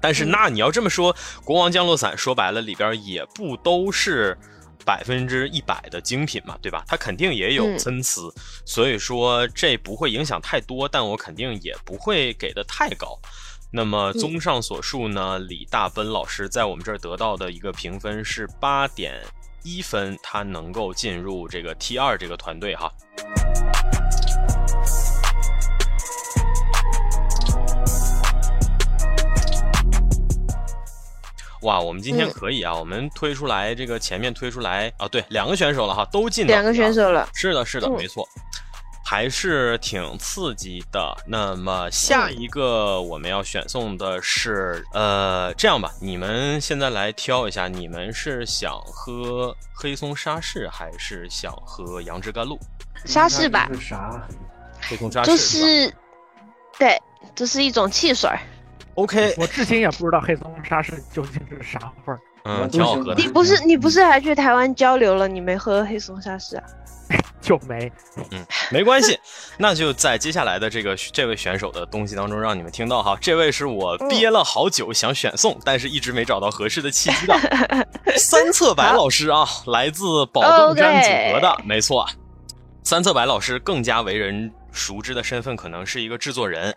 但是那你要这么说，国王降落伞说白了里边也不都是100%的精品嘛，对吧？它肯定也有参差，所以说这不会影响太多，但我肯定也不会给的太高。那么综上所述呢，李大奔老师在我们这儿得到的一个评分是8.1分，他能够进入这个 T2 这个团队哈。哇，我们今天可以啊，我们推出来这个前面推出来啊，对，2个选手了哈，都进了2个选手了，是的，是的，没错，还是挺刺激的。那么下一个我们要选送的是，这样吧，你们现在来挑一下，你们是想喝黑松沙士还是想喝杨枝甘露？沙士吧，是啥？黑松沙士就是，对，这是一种汽水。OK， 我至今也不知道黑松沙士究竟是啥味儿。嗯，挺好喝的。你不是还去台湾交流了？你没喝黑松沙士啊？就没。嗯，没关系。那就在接下来的这位选手的东西当中，让你们听到哈。这位是我憋了好久想选送，但是一直没找到合适的契机的。三侧白老师啊，来自宝洞山组合的， okay. 没错。三侧白老师更加为人熟知的身份，可能是一个制作人。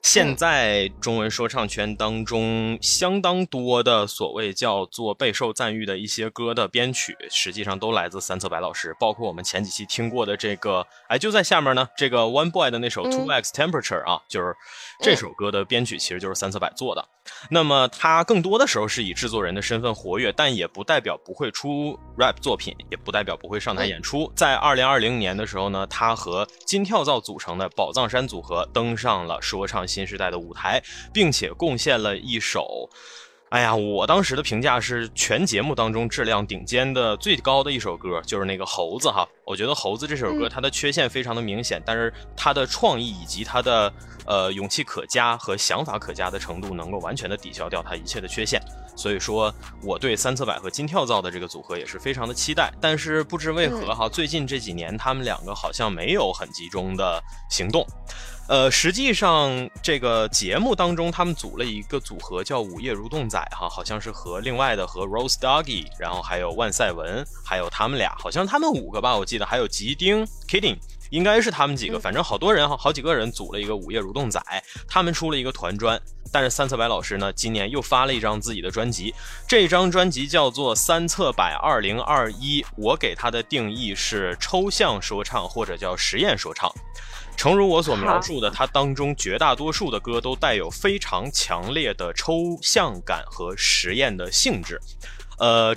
现在中文说唱圈当中相当多的所谓叫做备受赞誉的一些歌的编曲，实际上都来自三侧白老师，包括我们前几期听过的这个，哎，就在下面呢，这个 One Boy 的那首 2X Temperature 啊，就是这首歌的编曲其实就是三侧白做的。那么他更多的时候是以制作人的身份活跃，但也不代表不会出 rap 作品，也不代表不会上台演出。在2020年的时候呢，他和金跳蚤组成的宝藏山组合登上了说唱新时代的舞台，并且贡献了一首，哎呀，我当时的评价是全节目当中质量顶尖的最高的一首歌，就是那个猴子哈。我觉得猴子这首歌它的缺陷非常的明显，但是它的创意以及它的勇气可嘉和想法可嘉的程度能够完全的抵消掉它一切的缺陷。所以说我对三侧柏和金跳蚤的这个组合也是非常的期待，但是不知为何哈，最近这几年他们2个好像没有很集中的行动。实际上这个节目当中他们组了一个组合叫午夜蠕动仔哈，好像是和另外的和 Rose Doggy， 然后还有万赛文，还有他们俩，好像他们5个吧，我记得还有吉丁 Kidding， 应该是他们几个，反正好多人好几个人组了一个午夜蠕动仔，他们出了一个团专。但是三侧柏老师呢，今年又发了一张自己的专辑，这张专辑叫做三侧柏2021，我给他的定义是抽象说唱或者叫实验说唱。诚如我所描述的，它当中绝大多数的歌都带有非常强烈的抽象感和实验的性质。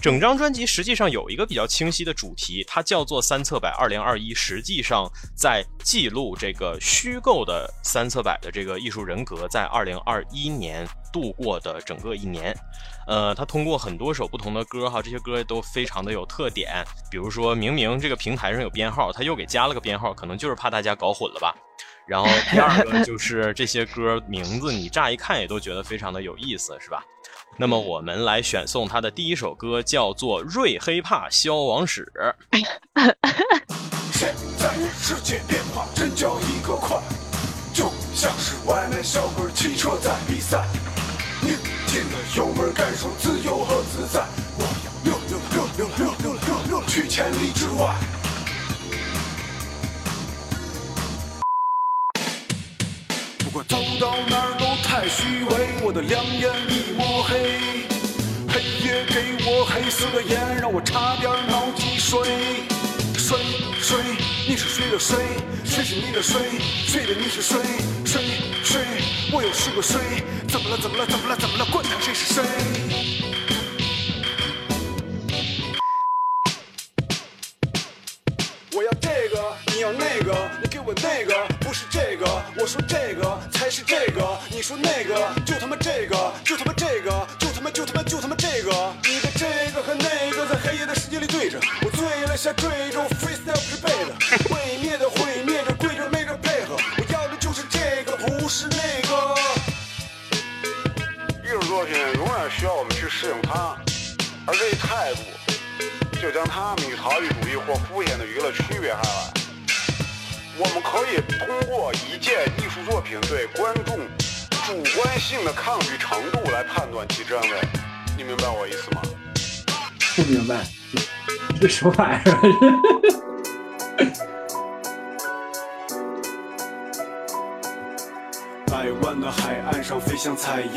整张专辑实际上有一个比较清晰的主题，它叫做三侧柏2021，实际上在记录这个虚构的三侧柏的这个艺术人格在2021年度过的整个一年。他通过很多首不同的歌哈，这些歌都非常的有特点，比如说明明这个平台上有编号，他又给加了个编号，可能就是怕大家搞混了吧。然后第2个就是这些歌名字你乍一看也都觉得非常的有意思，是吧？那么我们来选送他的第1首歌，叫做《瑞黑怕消亡史》。现在世界变化真叫一个快，就像是外面小哥汽车在比赛，拧紧了油门，感受自由和自在。我要溜去千里之外。不管走到哪儿都太虚伪，我的两眼一抹黑，黑夜给我黑色的眼，让我差点脑积水。水，你是谁的谁？谁是你的谁？谁的你是谁？谁？我又是个谁？怎么了？管他谁是谁！我要这个。那个不是这个，我说这个才是这个，你说那个就他妈这个，就他妈这个，就他妈这个。一个这个和那个在黑夜的世界里对着，我醉了下坠着 ，freestyle 是背的，毁灭的毁灭着，跪着没人配合，我要的就是这个，不是那个。艺术作品永远需要我们去适应它，而这一态度就将它们与逃避主义或敷衍的娱乐区别开来。我们可以通过一件艺术作品对观众主观性的抗拒程度来判断其真伪，你明白我意思吗？不明白，这什么玩意儿？百万的海岸上飞翔彩燕，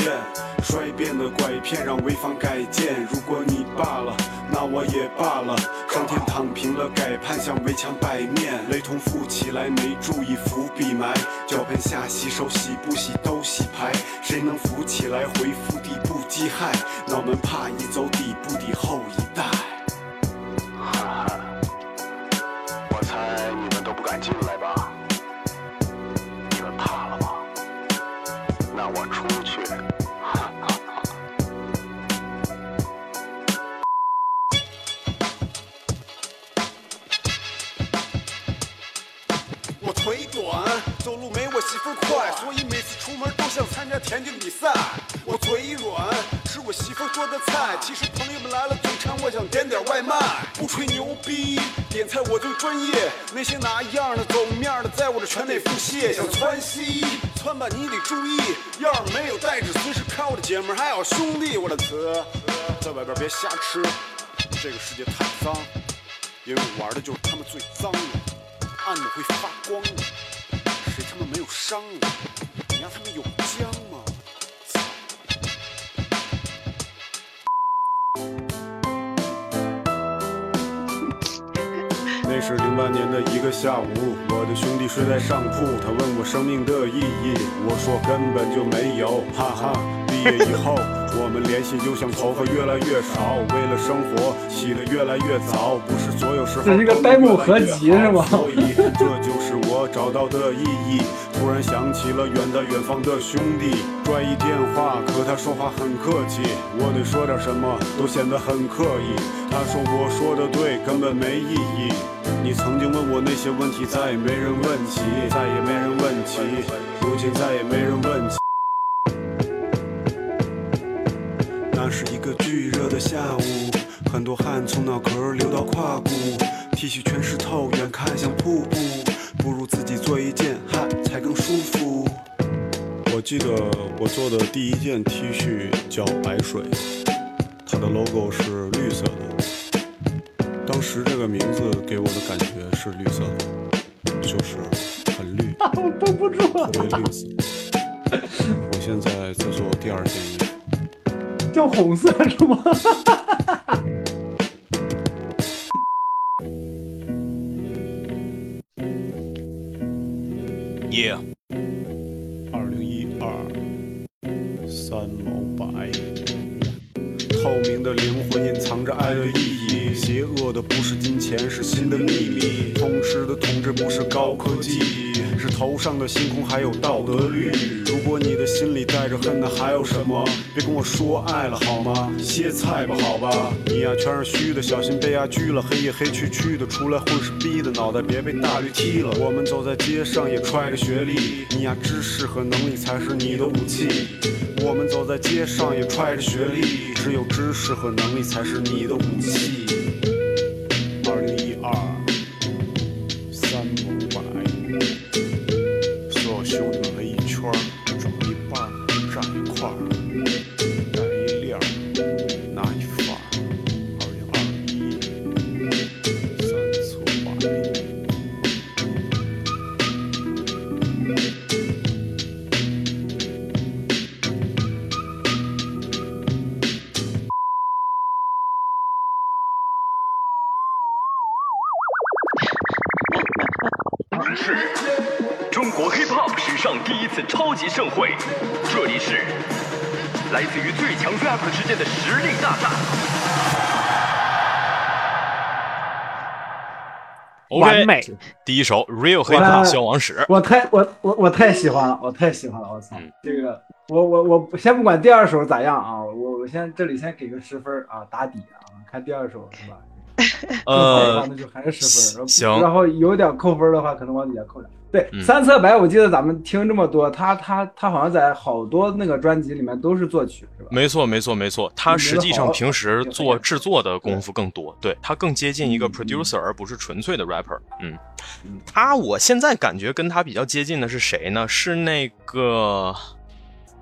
衰变的拐骗让潍坊改建。如果你罢了，那我也罢了。上天躺平了，改判像围墙百面，雷同富起来没注意伏笔埋。脚盆下洗手洗不洗都洗牌，谁能浮起来回复地不积害？脑门怕一走底不抵后一代。哈哈，我猜你们都不敢进来吧？你们怕了吗？让我出去！我腿短，走路没我媳妇快，所以每次出门都想参加田径比赛。我腿软，是我媳妇做的菜。其实朋友们来了聚餐，我想点点外卖。不吹牛逼，点菜我最专业。那些拿样的、走面的，在我的拳内腹泻。想窜稀。穿吧，你得注意，要是没有带纸，随时看我的姐们还有兄弟。我的词，在外边别瞎吃，这个世界太脏，因为我玩的就是他们最脏的，暗的会发光的，谁他妈没有伤的？你让他们有姜吗？那是08年的一个下午，我的兄弟睡在上铺，他问我生命的意义，我说根本就没有，哈哈。毕业以后，我们联系就像头发越来越少，为了生活洗得越来越早，不是所有时候都越来越好，所以这就是我找到的意义。突然想起了远在远方的兄弟，拽一电话，可他说话很客气，我得说点什么都显得很刻意。他说我说的对，根本没意义。你曾经问我那些问题，再也没人问起，再也没人问起，如今再也没人问起。那是一个巨热的下午，很多汗从脑壳流到胯骨， T 恤全湿透，远看像瀑布。不如自己做一件，哈，才更舒服。我记得我做的第一件 T 恤叫白水，它的 logo 是绿色的。当时这个名字给我的感觉是绿色的，就是很绿，我绷不住了，特别绿色。我现在在做第二件衣服，叫红色是吗？Yeah， 2012，三毛白，透明的灵魂隐藏着爱的意义。邪恶的不是金钱，是心的秘密。通吃的统治不是高科技，是头上的星空，还有道德律。如果你的心里带着恨，那还有什么？别跟我说爱了好吗？歇菜吧，好吧。你呀，全是虚的，小心被压拘了。黑夜黑黢黢的，出来混是逼的，脑袋别被大驴踢了。我们走在街上也揣着学历，你呀，知识和能力才是你的武器。我们走在街上也揣着学历，只有知识和能力才是你的武器。盛会，这里是来自于最强 rapper 之间的实力大战。完美。Okay, 第一首 Real 黑卡消亡史，我太喜欢了，我太喜欢了，我操、这个我先不管第二首咋样啊，我先这里先给个10分啊，打底啊，看第二首是吧？那就还是10分，行。然后有点扣分的话，可能往底下扣点。对，三色白，我记得咱们听这么多，他好像在好多那个专辑里面都是作曲，是吧？没错，他实际上平时做制作的功夫更多，对，他更接近一个 producer， 而不是纯粹的 rapper。他我现在感觉跟他比较接近的是谁呢？是那个。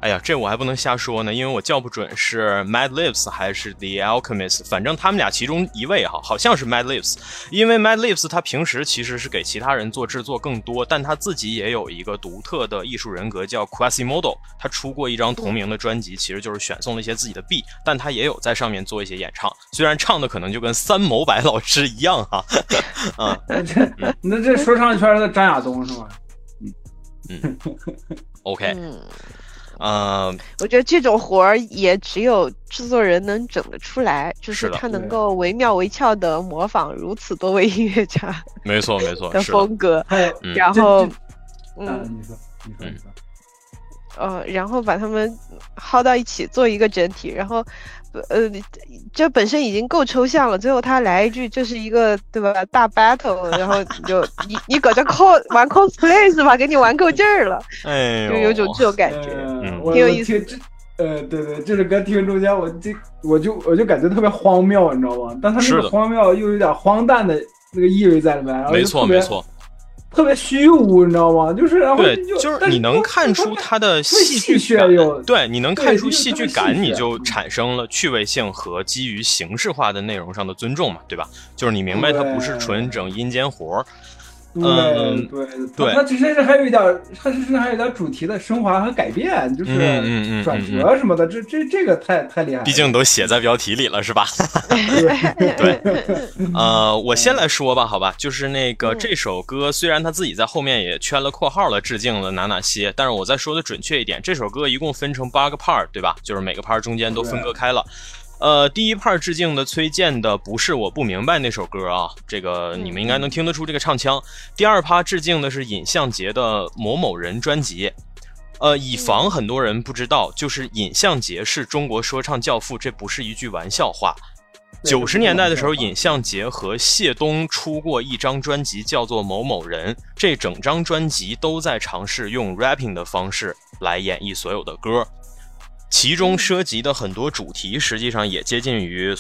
哎呀，这我还不能瞎说呢，因为我叫不准是 Madlib 还是 The Alchemist， 反正他们俩其中一位好像是 Madlib， 因为 Madlib 他平时其实是给其他人做制作更多，但他自己也有一个独特的艺术人格叫 Quasimoto， 他出过一张同名的专辑，其实就是选送了一些自己的 beat， 但他也有在上面做一些演唱，虽然唱的可能就跟三毛白老师一样哈。那这说唱圈的张亚东是吗？OK。我觉得这种活儿也只有制作人能整得出来，就是他能够惟妙惟肖的模仿如此多位音乐家，没错的风格，然后然后把他们薅到一起做一个整体，然后这本身已经够抽象了，最后他来一句这是一个对吧大 battle， 然后就你搞这 玩 cosplay 是吧，给你玩够劲儿了，哎，就有种这种感觉，挺有意思的。对，这首歌听中间我就感觉特别荒谬，你知道吗？但他那个荒谬又有点荒诞的那个意味在里面，没错。特别虚无，你知道吗？就是然后就是你能看出它的戏剧感，对，你能看出戏剧感，你就产生了趣味性和基于形式化的内容上的尊重嘛，对吧？就是你明白它不是纯整阴间活，对，它其实还有一点，主题的升华和改变，就是转折什么的，这个太厉害了，毕竟都写在标题里了，是吧？对，我先来说吧，好吧，就是那个这首歌虽然他自己在后面也圈了括号了，致敬了哪些，但是我再说的准确一点，这首歌一共分成8个 part， 对吧？就是每个 part 中间都分割开了。第一 part 致敬的崔健的不是我不明白那首歌啊，这个你们应该能听得出这个唱腔。第二 part 致敬的是尹相杰的某某人专辑，以防很多人不知道，就是尹相杰是中国说唱教父，这不是一句玩笑话。90年代的时候，尹相杰和谢东出过一张专辑叫做某某人，这整张专辑都在尝试用 rapping 的方式来演绎所有的歌。其中涉及的很多主题实际上也接近于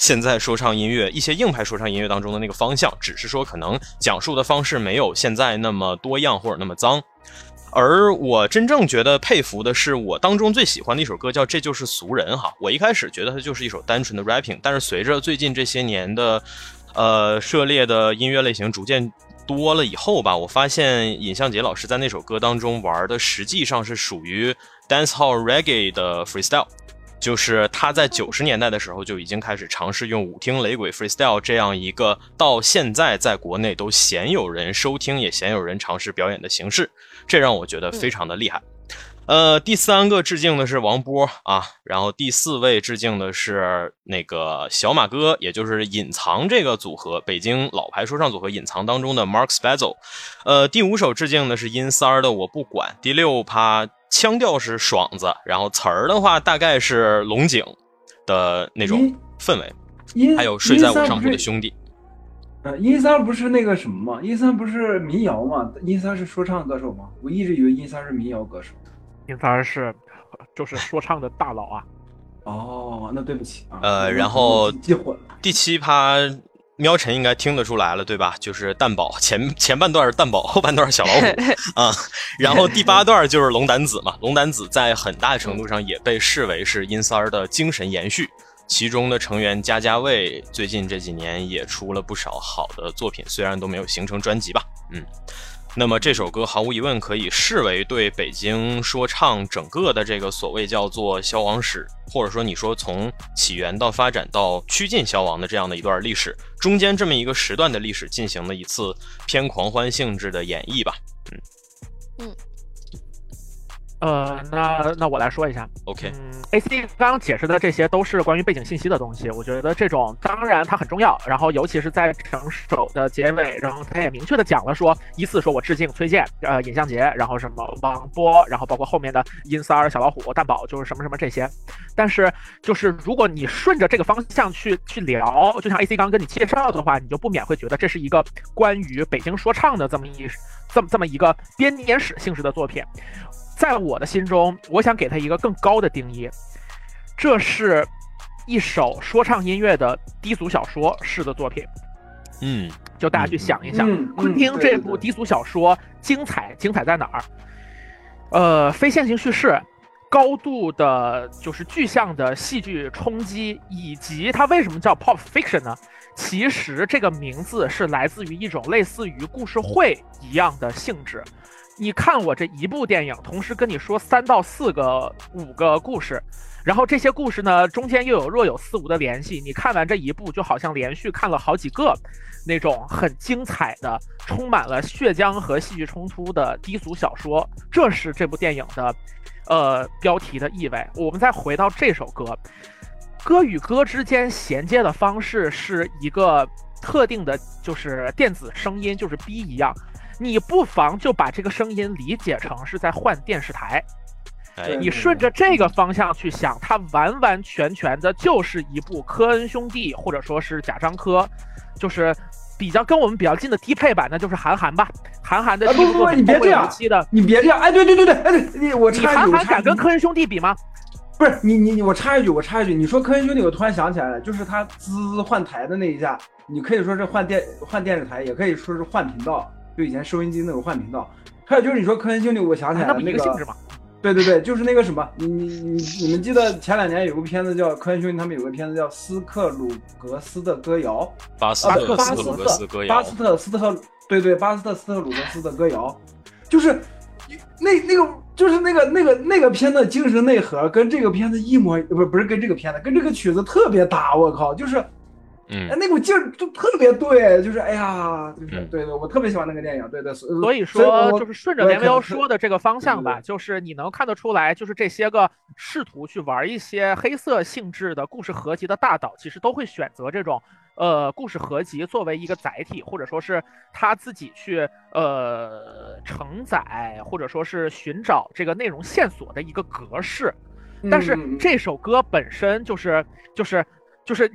现在说唱音乐一些硬派说唱音乐当中的那个方向，只是说可能讲述的方式没有现在那么多样或者那么脏。而我真正觉得佩服的是，我当中最喜欢的一首歌叫《这就是俗人》哈。我一开始觉得它就是一首单纯的 rapping， 但是随着最近这些年的涉猎的音乐类型逐渐多了以后吧，我发现尹相杰老师在那首歌当中玩的实际上是属于 dancehall reggae 的 freestyle， 就是他在90年代的时候就已经开始尝试用舞厅雷鬼 freestyle 这样一个到现在在国内都鲜有人收听也鲜有人尝试表演的形式，这让我觉得非常的厉害。第3个致敬的是王波啊，然后第4位致敬的是那个小马哥，也就是隐藏这个组合，北京老牌说唱组合隐藏当中的 Mark Spazell。第5首致敬的是音三的我不管，第6趴腔调是爽子，然后词儿的话大概是龙井的那种氛围，还有睡在我上铺的兄弟。音三不是那个什么吗？音三不是民谣吗？音三是说唱歌手吗？我一直以为音三是民谣歌手。音三是就是说唱的大佬啊。哦，那对不起啊。然后第7趴喵晨应该听得出来了对吧，就是蛋宝前半段是蛋宝，后半段是小老虎啊。然后第8段就是龙胆子嘛，龙胆子在很大程度上也被视为是音三的精神延续。其中的成员家家卫最近这几年也出了不少好的作品，虽然都没有形成专辑吧。那么这首歌毫无疑问可以视为对北京说唱整个的这个所谓叫做消亡史，或者说你说从起源到发展到趋近消亡的这样的一段历史中间这么一个时段的历史进行了一次偏狂欢性质的演绎吧。那我来说一下 OK、AC 刚解释的这些都是关于背景信息的东西，我觉得这种当然它很重要，然后尤其是在整首的结尾，然后他也明确的讲了说14说我致敬崔健尹相杰，然后什么王波，然后包括后面的音三小老虎蛋宝就是什么什么这些，但是就是如果你顺着这个方向去聊，就像 AC 刚跟你介绍的话，你就不免会觉得这是一个关于北京说唱的这么一个编年史性质的作品。在我的心中，我想给他一个更高的定义，这是一首说唱音乐的低俗小说式的作品。嗯，就大家去想一想，昆汀这部低俗小说精彩在哪儿？非线性叙事，高度的就是具象的戏剧冲击，以及它为什么叫 pop fiction 呢？其实这个名字是来自于一种类似于故事会一样的性质。你看我这一部电影同时跟你说3到5个故事，然后这些故事呢中间又有若有似无的联系，你看完这一部就好像连续看了好几个那种很精彩的充满了血浆和戏剧冲突的低俗小说，这是这部电影的标题的意味。我们再回到这首歌，歌与歌之间衔接的方式是一个特定的，就是电子声音，就是 B 一样，你不妨就把这个声音理解成是在换电视台，你顺着这个方向去想，它完完全全的就是一部科恩兄弟或者说是贾樟柯，就是比较跟我们比较近的低配版，那就是韩寒吧。韩寒的不，你别这样，你别这样，哎，对，哎，我插一句，韩寒敢跟科恩兄弟比吗？不是你，我插一句，你说科恩兄弟，我突然想起来了，就是他滋换台的那一下，你可以说是换电视台，也可以说是换频道。就以前收音机那种换频道，还有就是你说科恩兄弟，我想起来了那个性质嘛，对，就是那个什么，你们记得前2年有个片子叫科恩兄弟，他们有个片子叫《斯克鲁格斯的歌谣》，巴斯特斯特鲁格斯的歌谣，就是那个就是那个片子精神内核跟这个片子一模不是跟这个片子跟这个曲子特别搭，我靠，就是。那股劲儿就特别对，就是哎呀，就是对，我特别喜欢那个电影，对，所以说就是顺着连彪说的这个方向吧，就是你能看得出来，就是这些个试图去玩一些黑色性质的故事合集的大导，其实都会选择这种故事合集作为一个载体，或者说是他自己去承载或者说是寻找这个内容线索的一个格式，但是这首歌本身就是，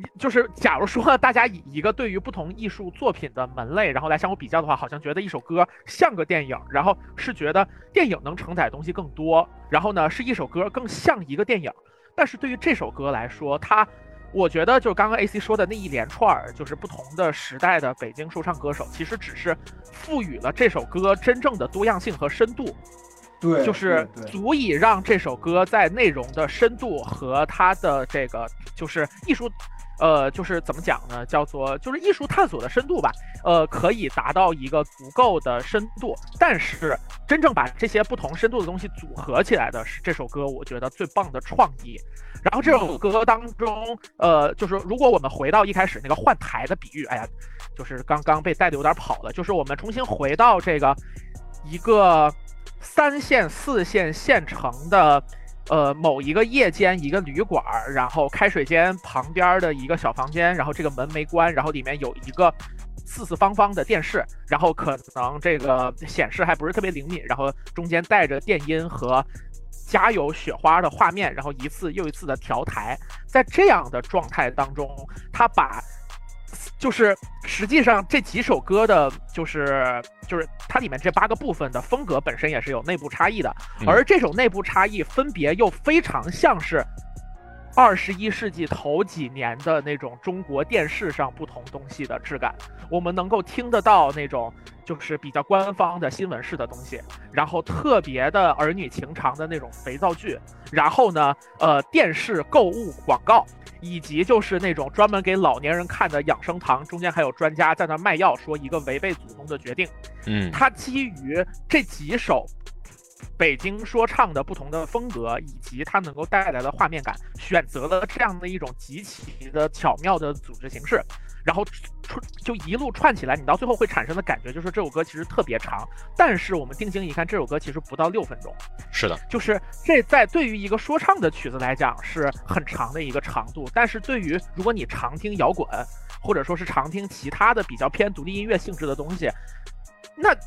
假如说大家以一个对于不同艺术作品的门类，然后来相互比较的话，好像觉得一首歌像个电影，然后是觉得电影能承载东西更多，然后呢是一首歌更像一个电影。但是对于这首歌来说，我觉得就是刚刚 AC 说的那一连串，就是不同的时代的北京说唱歌手，其实只是赋予了这首歌真正的多样性和深度。对，就是足以让这首歌在内容的深度和它的这个就是艺术，就是怎么讲呢？叫做就是艺术探索的深度吧，可以达到一个足够的深度。但是真正把这些不同深度的东西组合起来的是这首歌，我觉得最棒的创意。然后这首歌当中，就是如果我们回到一开始那个换台的比喻，哎呀，就是刚刚被带的有点跑了，就是我们重新回到这个一个。3线4线县城的，某一个夜间一个旅馆，然后开水间旁边的一个小房间，然后这个门没关，然后里面有一个4四方的电视，然后可能这个显示还不是特别灵敏，然后中间带着电音和加有雪花的画面，然后一次又一次的调台，在这样的状态当中，他把。就是实际上这几首歌的，就是它里面这8个部分的风格本身也是有内部差异的，而这种内部差异分别又非常像是21世纪头几年的那种中国电视上不同东西的质感，我们能够听得到那种就是比较官方的新闻式的东西，然后特别的儿女情长的那种肥皂剧，然后呢，电视购物广告。以及就是那种专门给老年人看的养生堂，中间还有专家在那卖药，说一个违背祖宗的决定。它基于这几首北京说唱的不同的风格，以及它能够带来的画面感，选择了这样的一种极其的巧妙的组织形式，然后就一路串起来，你到最后会产生的感觉就是这首歌其实特别长，但是我们定睛一看，这首歌其实不到6分钟。是的，就是这在对于一个说唱的曲子来讲是很长的一个长度，但是对于如果你常听摇滚或者说是常听其他的比较偏独立音乐性质的东西，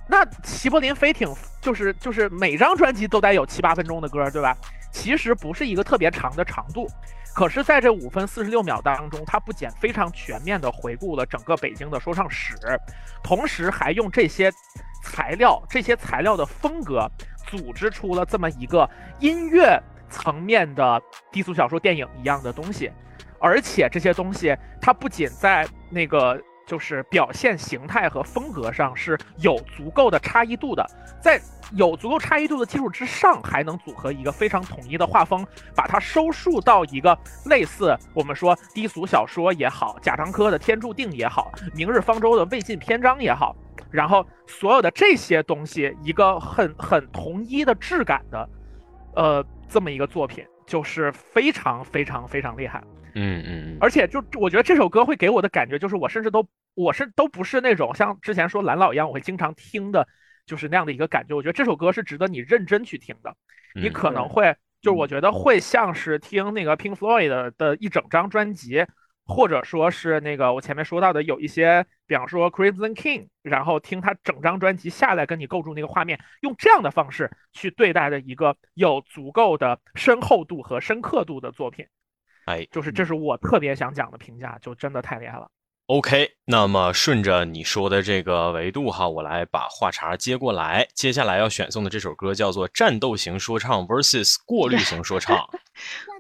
那齐柏林飞艇就是每张专辑都得有7-8分钟的歌，对吧？其实不是一个特别长的长度，可是在这5分46秒当中，他不仅非常全面地回顾了整个北京的说唱史，同时还用这些材料的风格组织出了这么一个音乐层面的低俗小说电影一样的东西。而且这些东西它不仅在那个就是表现形态和风格上是有足够的差异度的，在有足够差异度的基础之上，还能组合一个非常统一的画风，把它收束到一个类似我们说低俗小说也好，贾樟柯的《天注定》也好，明日方舟的《魏晋篇章》也好，然后所有的这些东西一个很统一的质感的这么一个作品，就是非常非常非常厉害。而且就我觉得这首歌会给我的感觉就是我甚至都不是那种像之前说蓝老一样我会经常听的就是那样的一个感觉，我觉得这首歌是值得你认真去听的，你可能会就是我觉得会像是听那个 Pink Floyd 的一整张专辑，或者说是那个我前面说到的有一些比方说 Crimson King， 然后听他整张专辑下来跟你构筑那个画面，用这样的方式去对待的一个有足够的深厚度和深刻度的作品。哎，就是这是我特别想讲的评价，就真的太厉害了。OK， 那么顺着你说的这个维度哈，我来把话茬接过来。接下来要选送的这首歌叫做《战斗型说唱 vs 过滤型说唱》。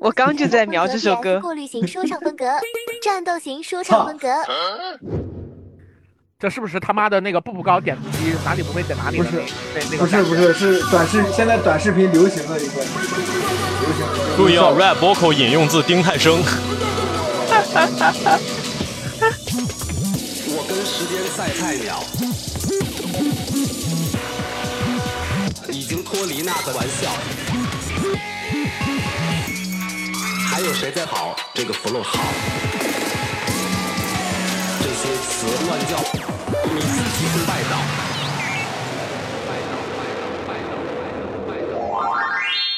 我刚就在瞄这首歌。过滤型说唱风格，战斗型说唱风格。这是不是他妈的那个步步高点击哪里不会点哪里？不是，不是，是短视，现在短视频流行的一个。注意啊 ，rap vocal 引用自丁太升。我跟时间赛菜鸟，已经脱离那个玩笑。还有谁在跑？这个弗洛好。这些词乱叫，你自己会拜倒。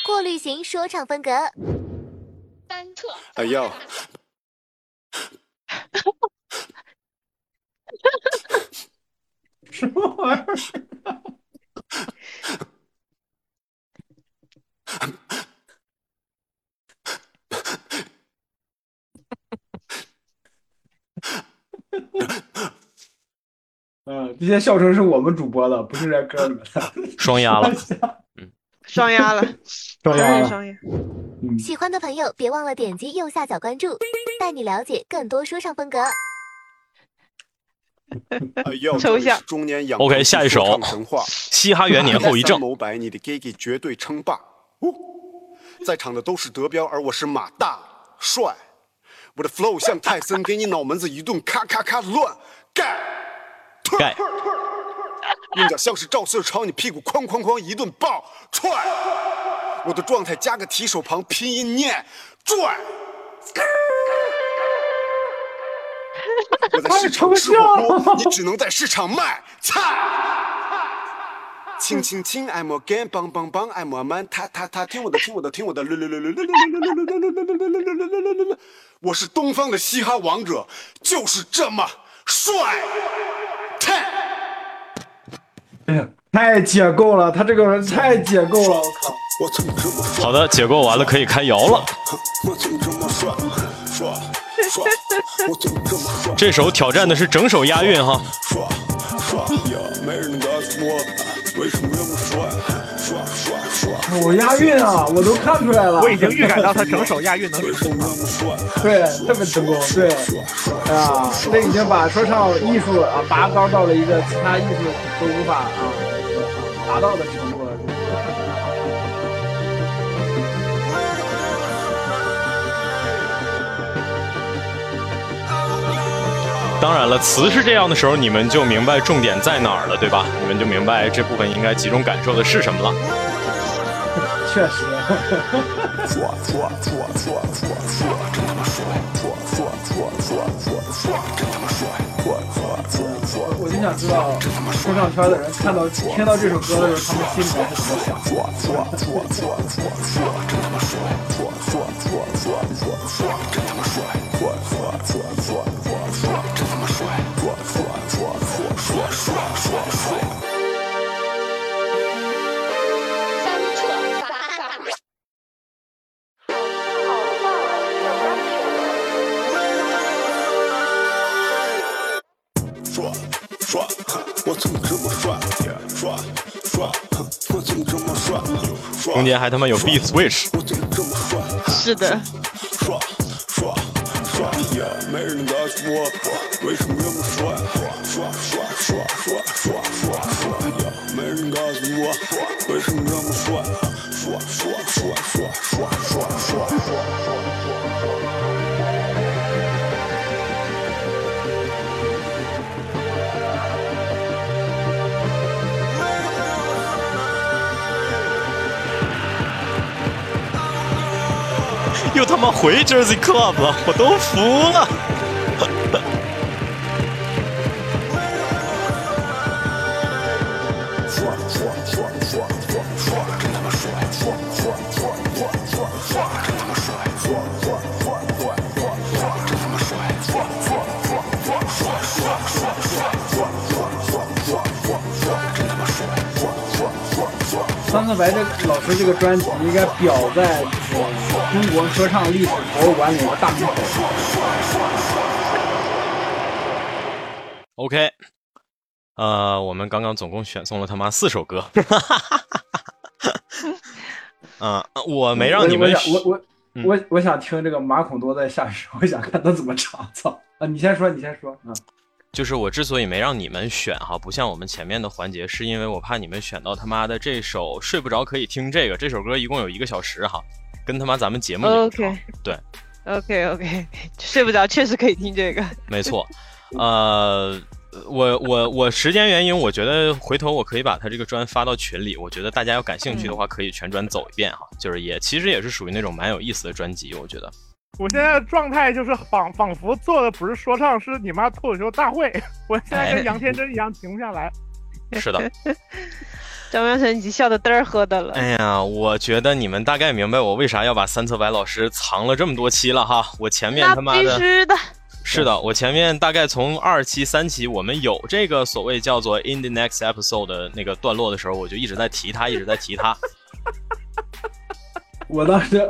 过滤型说唱风格，单特。哎呦！什么玩意儿？这些笑声是我们主播的，不是在歌里面的。双压了，双压了，双压了，双压。喜欢的朋友别忘了点击右下角关注，带你了解更多说唱风格。抽象中年养 OK， 下一首嘻哈元年后遗症。300，你的 Gigi 绝对称霸。在场的都是德彪，而我是马大帅。我的 flow 像泰森，给你脑门子一顿咔咔咔乱盖。用点像是赵四朝你屁股哐哐哐一顿爆踹。我的状态加个提手旁，拼音念拽。我在市场吃火锅，你只能在市场卖菜。亲亲亲 ，I'm again， 棒棒棒 ，I'm a man， 他听我的，，我是东方的嘻哈王者，就是这么帅。哎呀，太解构了，他这个人太解构了，我靠！好的，解构完了可以开摇了。这首挑战的是整首押韵哈。我押韵啊，我都看出来了。我已经预感到他整首押韵能成功。对，特别成功。对，啊，这已经把说唱艺术啊拔高到了一个其他艺术都无法啊达到的程度。当然了，词是这样的时候，你们就明白重点在哪儿了，对吧？你们就明白这部分应该集中感受的是什么了。确实。想知道说唱圈的人看到听到这首歌的时候，他们心里面是怎么想的。中间还他妈有 B switch， 是的。又他妈回 Jersey Club 了，我都服了。三色白这老师这个专辑应该表在中国说唱历史博物馆里的大名馆。OK， 我们刚刚总共选送了他妈4首歌。我没让你们，我想听这个马孔多在下水，我想看他怎么唱。操啊！你先说啊。就是我之所以没让你们选哈，不像我们前面的环节，是因为我怕你们选到他妈的这首睡不着可以听这个，这首歌一共有1个小时哈。跟他妈咱们节目一样，对 ，OK， 睡不着确实可以听这个，没错，我时间原因，我觉得回头我可以把他这个专发到群里，我觉得大家要感兴趣的话，可以全专走一遍哈，就是其实也是属于那种蛮有意思的专辑，我觉得。我现在的状态就是仿佛做的不是说唱，是你妈脱口秀大会，我现在跟杨天真一样停不下来。是的。张妙晨已经笑得嘚儿喝的了。哎呀，我觉得你们大概明白我为啥要把三色白老师藏了这么多期了哈。我前面他妈的，那必须的。是的，我前面大概从2期、3期，我们有这个所谓叫做 in the next episode 的那个段落的时候，我就一直在提他。我当时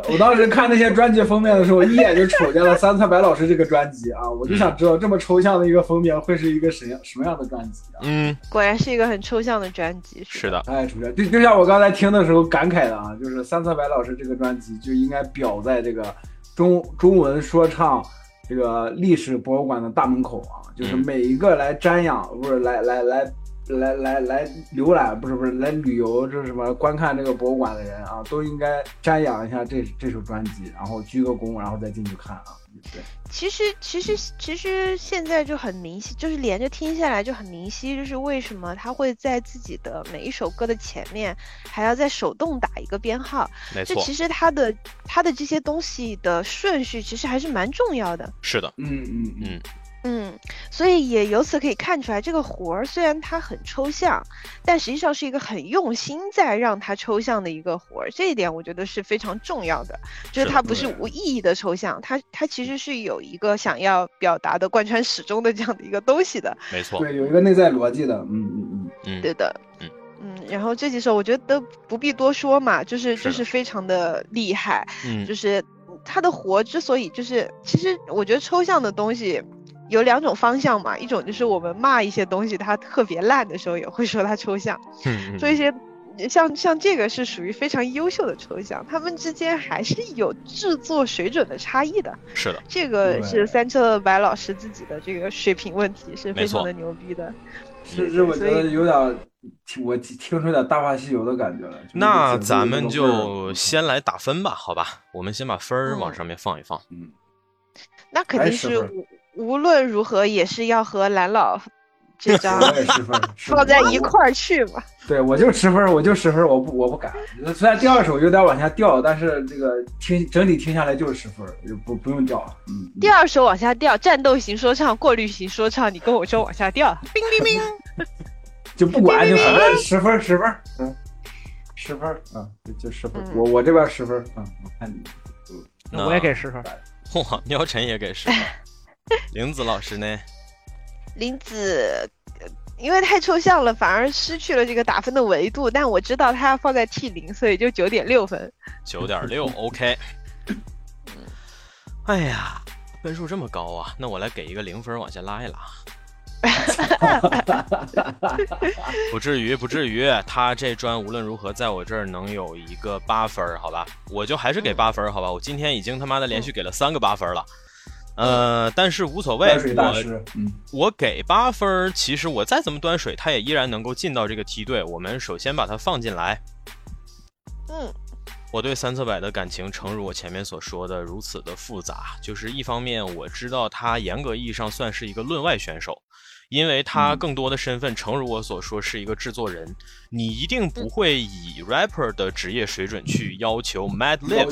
看那些专辑封面的时候，一眼就瞅见了三色白老师这个专辑啊，我就想知道这么抽象的一个封面会是一个什么样的专辑啊？嗯，果然是一个很抽象的专辑。是的，哎，主持人就像我刚才听的时候感慨的啊，就是三色白老师这个专辑就应该裱在这个中文说唱这个历史博物馆的大门口啊，就是每一个来瞻仰或者来浏览不是来旅游，就是什么观看这个博物馆的人啊，都应该瞻仰一下这首专辑，然后鞠个躬，然后再进去看啊。对，其实现在就很明晰，就是连着听下来就很明晰，就是为什么他会在自己的每一首歌的前面还要再手动打一个编号。没错，其实他的这些东西的顺序其实还是蛮重要的。是的，嗯。所以也由此可以看出来，这个活儿虽然它很抽象，但实际上是一个很用心在让它抽象的一个活儿，这一点我觉得是非常重要的，就是它不是无意义的抽象，它其实是有一个想要表达的贯穿始终的这样的一个东西的。没错，对，有一个内在逻辑的。对的。然后这几首我觉得不必多说嘛，就是非常的厉害。就是它的活之所以就是，其实我觉得抽象的东西有2种方向嘛，一种就是我们骂一些东西它特别烂的时候也会说它抽象，做一些像这个是属于非常优秀的抽象，他们之间还是有制作水准的差异的。是的，这个是三色白老师自己的这个水平问题，是非常的牛逼的。是我觉得有点，我听出点大话西游的感觉了。那咱们就先来打分吧，好吧，我们先把分往上面放一放。那肯定是无论如何也是要和蓝老这张放在一块儿去嘛。对，我就十分，我不敢。虽然2首有点往下掉，但是这个整体听下来就是10分，就不用掉了。2首往下掉，战斗型说唱、过滤型说唱，你跟我说往下掉，冰冰冰。就不管就反正10分10分，嗯，10分啊，就10分，我这边10分啊，我看你，我也给10分，哇，喵晨也给10分，林子老师呢？林子因为太抽象了，反而失去了这个打分的维度，但我知道他要放在 T0， 所以就9.6分。9.6 OK。哎呀，分数这么高啊，那我来给一个0分往下拉一拉。不至于不至于，他这专无论如何在我这儿能有一个8分，好吧，我就还是给8分，好吧，我今天已经他妈的连续给了3个8分了。但是无所谓，我给8分，其实我再怎么端水他也依然能够进到这个梯队，我们首先把它放进来。嗯，我对三色百的感情诚如我前面所说的如此的复杂，就是一方面我知道他严格意义上算是一个论外选手，因为他更多的身份诚如我所说是一个制作人，你一定不会以 rapper 的职业水准去要求 Madlib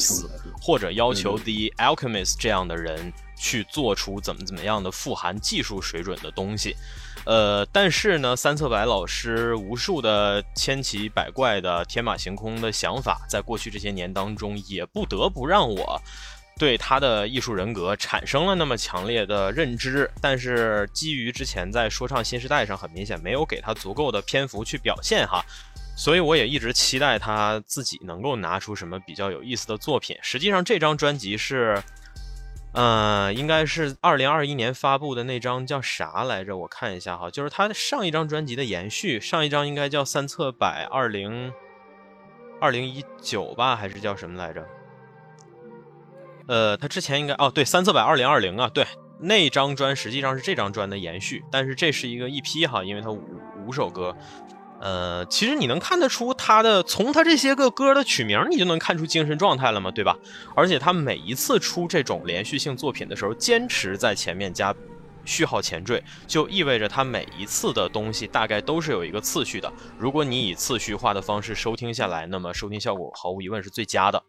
或者要求 The Alchemist 这样的人去做出怎么样的富含技术水准的东西。但是呢，三色白老师无数的千奇百怪的天马行空的想法，在过去这些年当中也不得不让我对他的艺术人格产生了那么强烈的认知，但是基于之前在说唱新时代上很明显没有给他足够的篇幅去表现哈，所以我也一直期待他自己能够拿出什么比较有意思的作品。实际上这张专辑是应该是2021年发布的那张叫啥来着，我看一下哈，就是他上一张专辑的延续，上一张应该叫三册百2019吧，还是叫什么来着，他之前应该哦对，三册百2020啊，对，那张专实际上是这张专的延续，但是这是一个EP哈，因为他5首歌。其实你能看得出他的，从他这些个歌的取名你就能看出精神状态了嘛，对吧？而且他每一次出这种连续性作品的时候，坚持在前面加序号前缀，就意味着他每一次的东西大概都是有一个次序的。如果你以次序化的方式收听下来，那么收听效果毫无疑问是最佳的。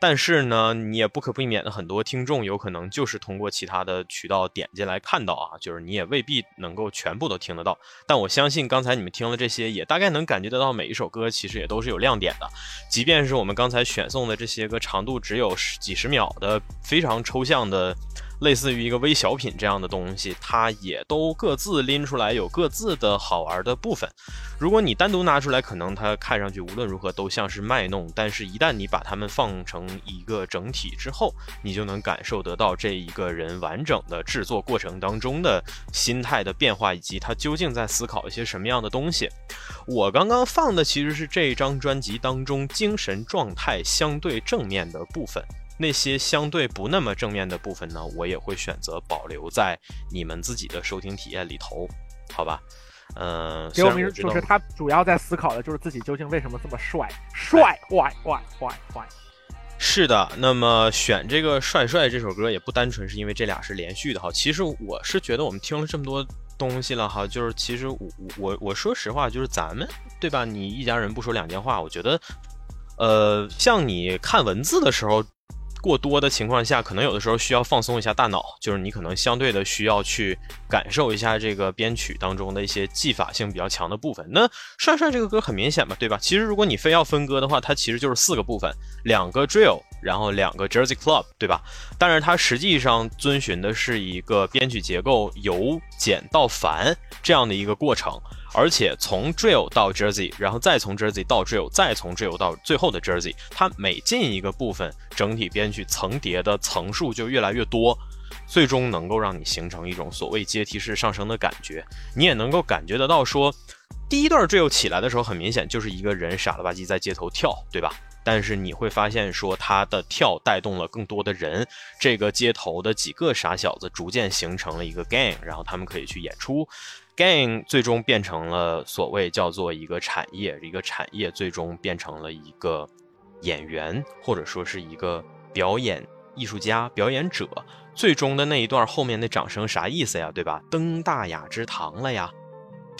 但是呢，你也不可避免的，很多听众有可能就是通过其他的渠道点进来看到啊，就是你也未必能够全部都听得到。但我相信刚才你们听了这些，也大概能感觉得到每一首歌其实也都是有亮点的。即便是我们刚才选送的这些个长度只有几十秒的非常抽象的，类似于一个微小品这样的东西，它也都各自拎出来有各自的好玩的部分。如果你单独拿出来，可能它看上去无论如何都像是卖弄，但是一旦你把它们放成一个整体之后，你就能感受得到这一个人完整的制作过程当中的心态的变化，以及他究竟在思考一些什么样的东西。我刚刚放的其实是这张专辑当中精神状态相对正面的部分，那些相对不那么正面的部分呢，我也会选择保留在你们自己的收听体验里头，好吧？给我们就是他主要在思考的就是自己究竟为什么这么帅。是的，那么选这个帅帅这首歌也不单纯是因为这俩是连续的哈，其实我是觉得我们听了这么多东西了哈，就是其实我说实话，就是咱们对吧？你一家人不说两件话，我觉得，像你看文字的时候。过多的情况下，可能有的时候需要放松一下大脑，就是你可能相对的需要去感受一下这个编曲当中的一些技法性比较强的部分。那帅帅这个歌很明显嘛，对吧？其实如果你非要分割的话，它其实就是4个部分，2个 Drill， 然后2个 Jersey Club， 对吧？但是它实际上遵循的是一个编曲结构由简到繁这样的一个过程。而且从 Drill 到 Jersey， 然后再从 Jersey 到 Drill， 再从 Drill 到最后的 Jersey， 它每进一个部分，整体编曲层叠的层数就越来越多，最终能够让你形成一种所谓阶梯式上升的感觉。你也能够感觉得到说，第一段 Drill 起来的时候，很明显就是一个人傻了吧唧在街头跳，对吧？但是你会发现说他的跳带动了更多的人，这个街头的几个傻小子逐渐形成了一个 gang， 然后他们可以去演出。gang 最终变成了所谓叫做一个产业，一个产业最终变成了一个演员，或者说是一个表演艺术家、表演者。最终的那一段后面的掌声啥意思呀？对吧？登大雅之堂了呀。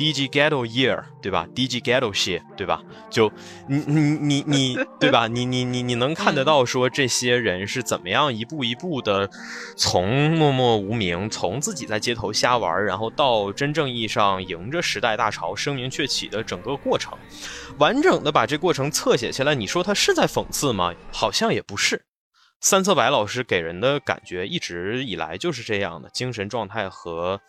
DJ Ghetto Year 对吧 ？DJ Ghetto Shit 对吧？就你对吧？你能看得到说这些人是怎么样一步一步的从默默无名，从自己在街头瞎玩，然后到真正意义上迎着时代大潮声名鹊起的整个过程，完整的把这过程侧写下来。你说他是在讽刺吗？好像也不是。三色白老师给人的感觉一直以来就是这样的，精神状态和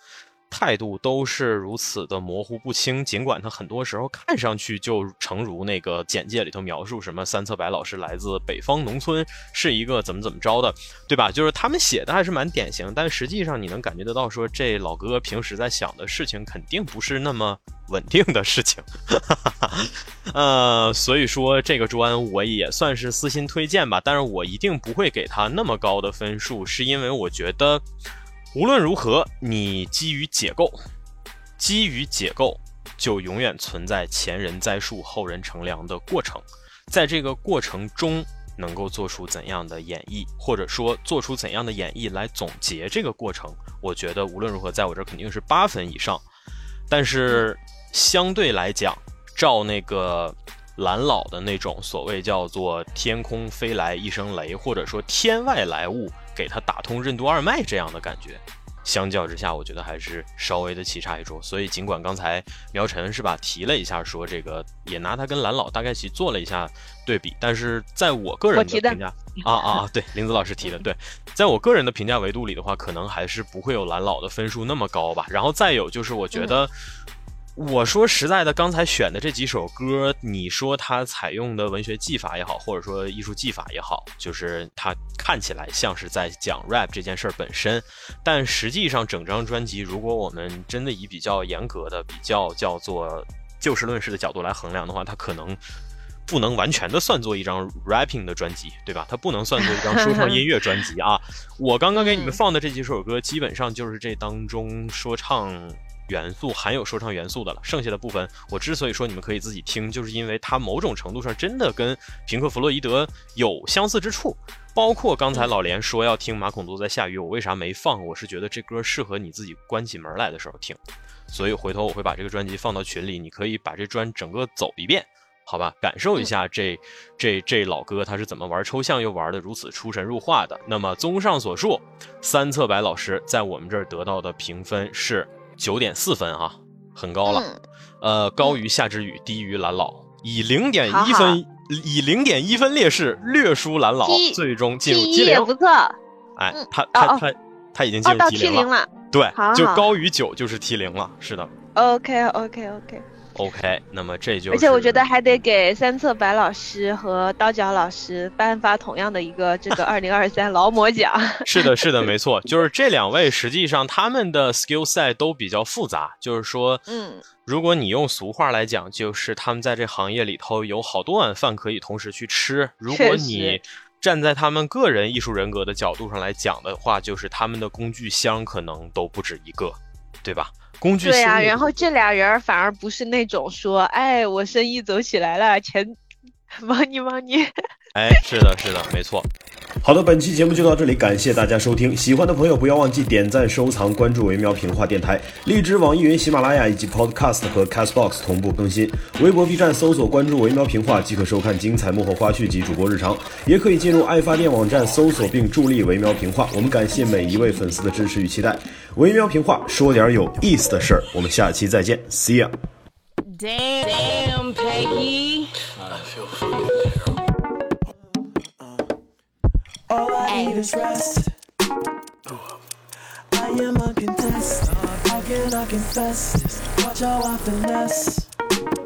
态度都是如此的模糊不清，尽管他很多时候看上去就诚如那个简介里头描述什么三色白老师来自北方农村，是一个怎么怎么着的，对吧？就是他们写的还是蛮典型，但实际上你能感觉得到说这老哥平时在想的事情肯定不是那么稳定的事情所以说这个专我也算是私心推荐吧，但是我一定不会给他那么高的分数，是因为我觉得无论如何你基于解构就永远存在前人栽树后人乘凉的过程，在这个过程中能够做出怎样的演绎，或者说做出怎样的演绎来总结这个过程，我觉得无论如何在我这肯定是8分以上。但是相对来讲，照那个蓝老的那种所谓叫做天空飞来一声雷，或者说天外来物给他打通任督二脉这样的感觉，相较之下我觉得还是稍微的棋差一筹。所以尽管刚才苗晨是吧提了一下说这个也拿他跟蓝老大概其做了一下对比，但是在我个人的评价对林子老师提的，对，在我个人的评价维度里的话，可能还是不会有蓝老的分数那么高吧。然后再有就是我觉得我说实在的，刚才选的这几首歌，你说它采用的文学技法也好，或者说艺术技法也好，就是它看起来像是在讲 rap 这件事本身，但实际上整张专辑如果我们真的以比较严格的比较叫做就事论事的角度来衡量的话，它可能不能完全的算作一张 rapping 的专辑，对吧？它不能算作一张说唱音乐专辑啊。我刚刚给你们放的这几首歌基本上就是这当中说唱元素含有说唱元素的了，剩下的部分我之所以说你们可以自己听，就是因为它某种程度上真的跟平克·弗洛伊德有相似之处，包括刚才老连说要听马孔多在下雨，我为啥没放，我是觉得这歌适合你自己关起门来的时候听，所以回头我会把这个专辑放到群里，你可以把这专整个走一遍，好吧，感受一下这老哥他是怎么玩抽象又玩的如此出神入化的。那么综上所述，三侧白老师在我们这儿得到的评分是9.4分啊，很高了，高于夏之雨，低于蓝老，以0.1分劣势略输蓝老，最终进入T0也不错。哎，他已经进入T0了，对，就高于9就是T0了，是的。OK， 那么这就而且我觉得还得给三册白老师和刀角老师颁发同样的一个这个2023劳模奖是的没错，就是这两位实际上他们的 skill set 都比较复杂，就是说如果你用俗话来讲，就是他们在这行业里头有好多碗饭可以同时去吃，如果你站在他们个人艺术人格的角度上来讲的话，就是他们的工具箱可能都不止一个，对吧？工具对啊，然后这俩人反而不是那种说，哎，我生意走起来了，钱忙你。哎，是的，没错。好的，本期节目就到这里，感谢大家收听。喜欢的朋友不要忘记点赞、收藏、关注“惟妙评话”电台，荔枝、网易云、喜马拉雅以及 Podcast 和 Castbox 同步更新。微博、B 站搜索关注“惟妙评话”即可收看精彩幕后花絮及主播日常，也可以进入爱发电网站搜索并助力“惟妙评话”。我们感谢每一位粉丝的支持与期待。惟妙评话，说点有意思的事儿。我们下期再见 ，See ya。Damn, Peggy. I feel free.All I need is rest. I am a contest. I confess. Watch how I finesse.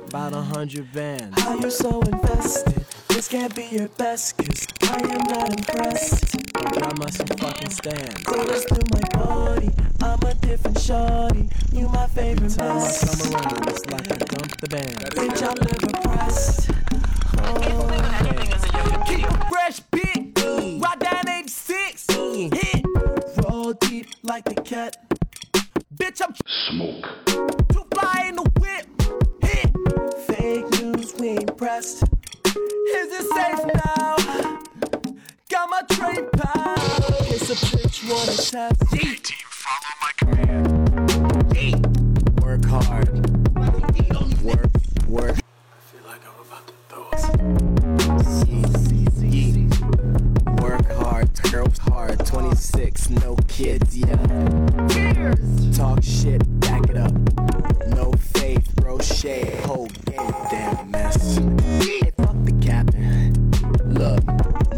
About 100 bands. How you're so invested. This can't be your best, cause I am not impressed. I mustn't fucking stand. Goes through my body. I'm a different shorty. You my favorite mess. Time I come around, it's like I dump the band. Bitch, I'm never pressed. I can't believe anything is a young kid. Fresh bitch. Ride down 86, hit, roll deep like the cat. Bitch, I'm smoke. Too fly in the whip, hit. Fake news, we ain't pressed. Is it safe now? Got my trade pal. It's a bitch wanna test. Team, follow my command. Work hard. chicks, no kids, yeah. Cheers. Talk shit, back it up. No faith, Roche, whole game, damn mess. Hey, fuck the captain. Look,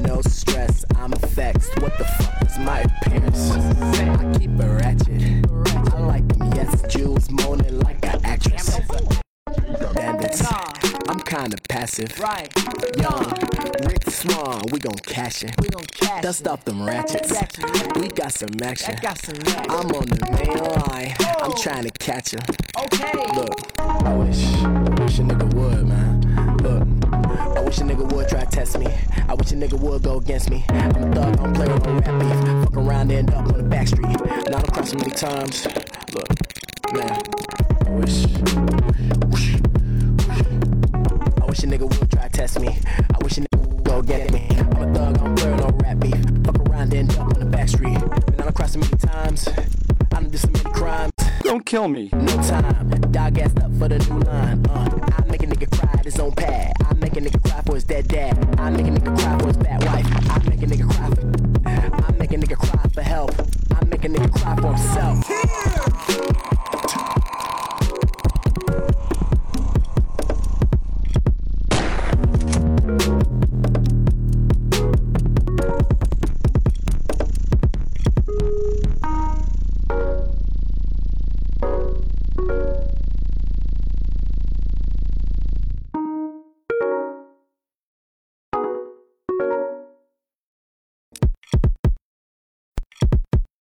no stress, I'm vexed. What the fuck is my appearance? I keep it ratchet. I like them, yes, Jews moaning like an actress. Bandits, I'm kinda passive. Right, young, Rick Swan, we gon' cash it. Dust off them ratchets. We got some action. I'm on the main line. I'm trying to catch him. Look, I wish a nigga would, man. Look, I wish a nigga would try to test me. I wish a nigga would go against me. I'm a thug, I don't play with no rap beef. Fuck around, end up on the back street. And I don't cross so many times. Look, man, I wish. I wish a nigga would try to test me. I wish a nigga would go against me. I'm a thug, I don't play with no rap beef. Fuck around, end up on the back street. And I don't cross so many times. I don't do so many crimes. Don't kill me. No time. Dog ass up for the new line. I make a nigga cry at his own pad. I make a nigga cry for his dead dad. I make a nigga cry for his bad wife. I make a nigga cry for help. I make a nigga cry for himself.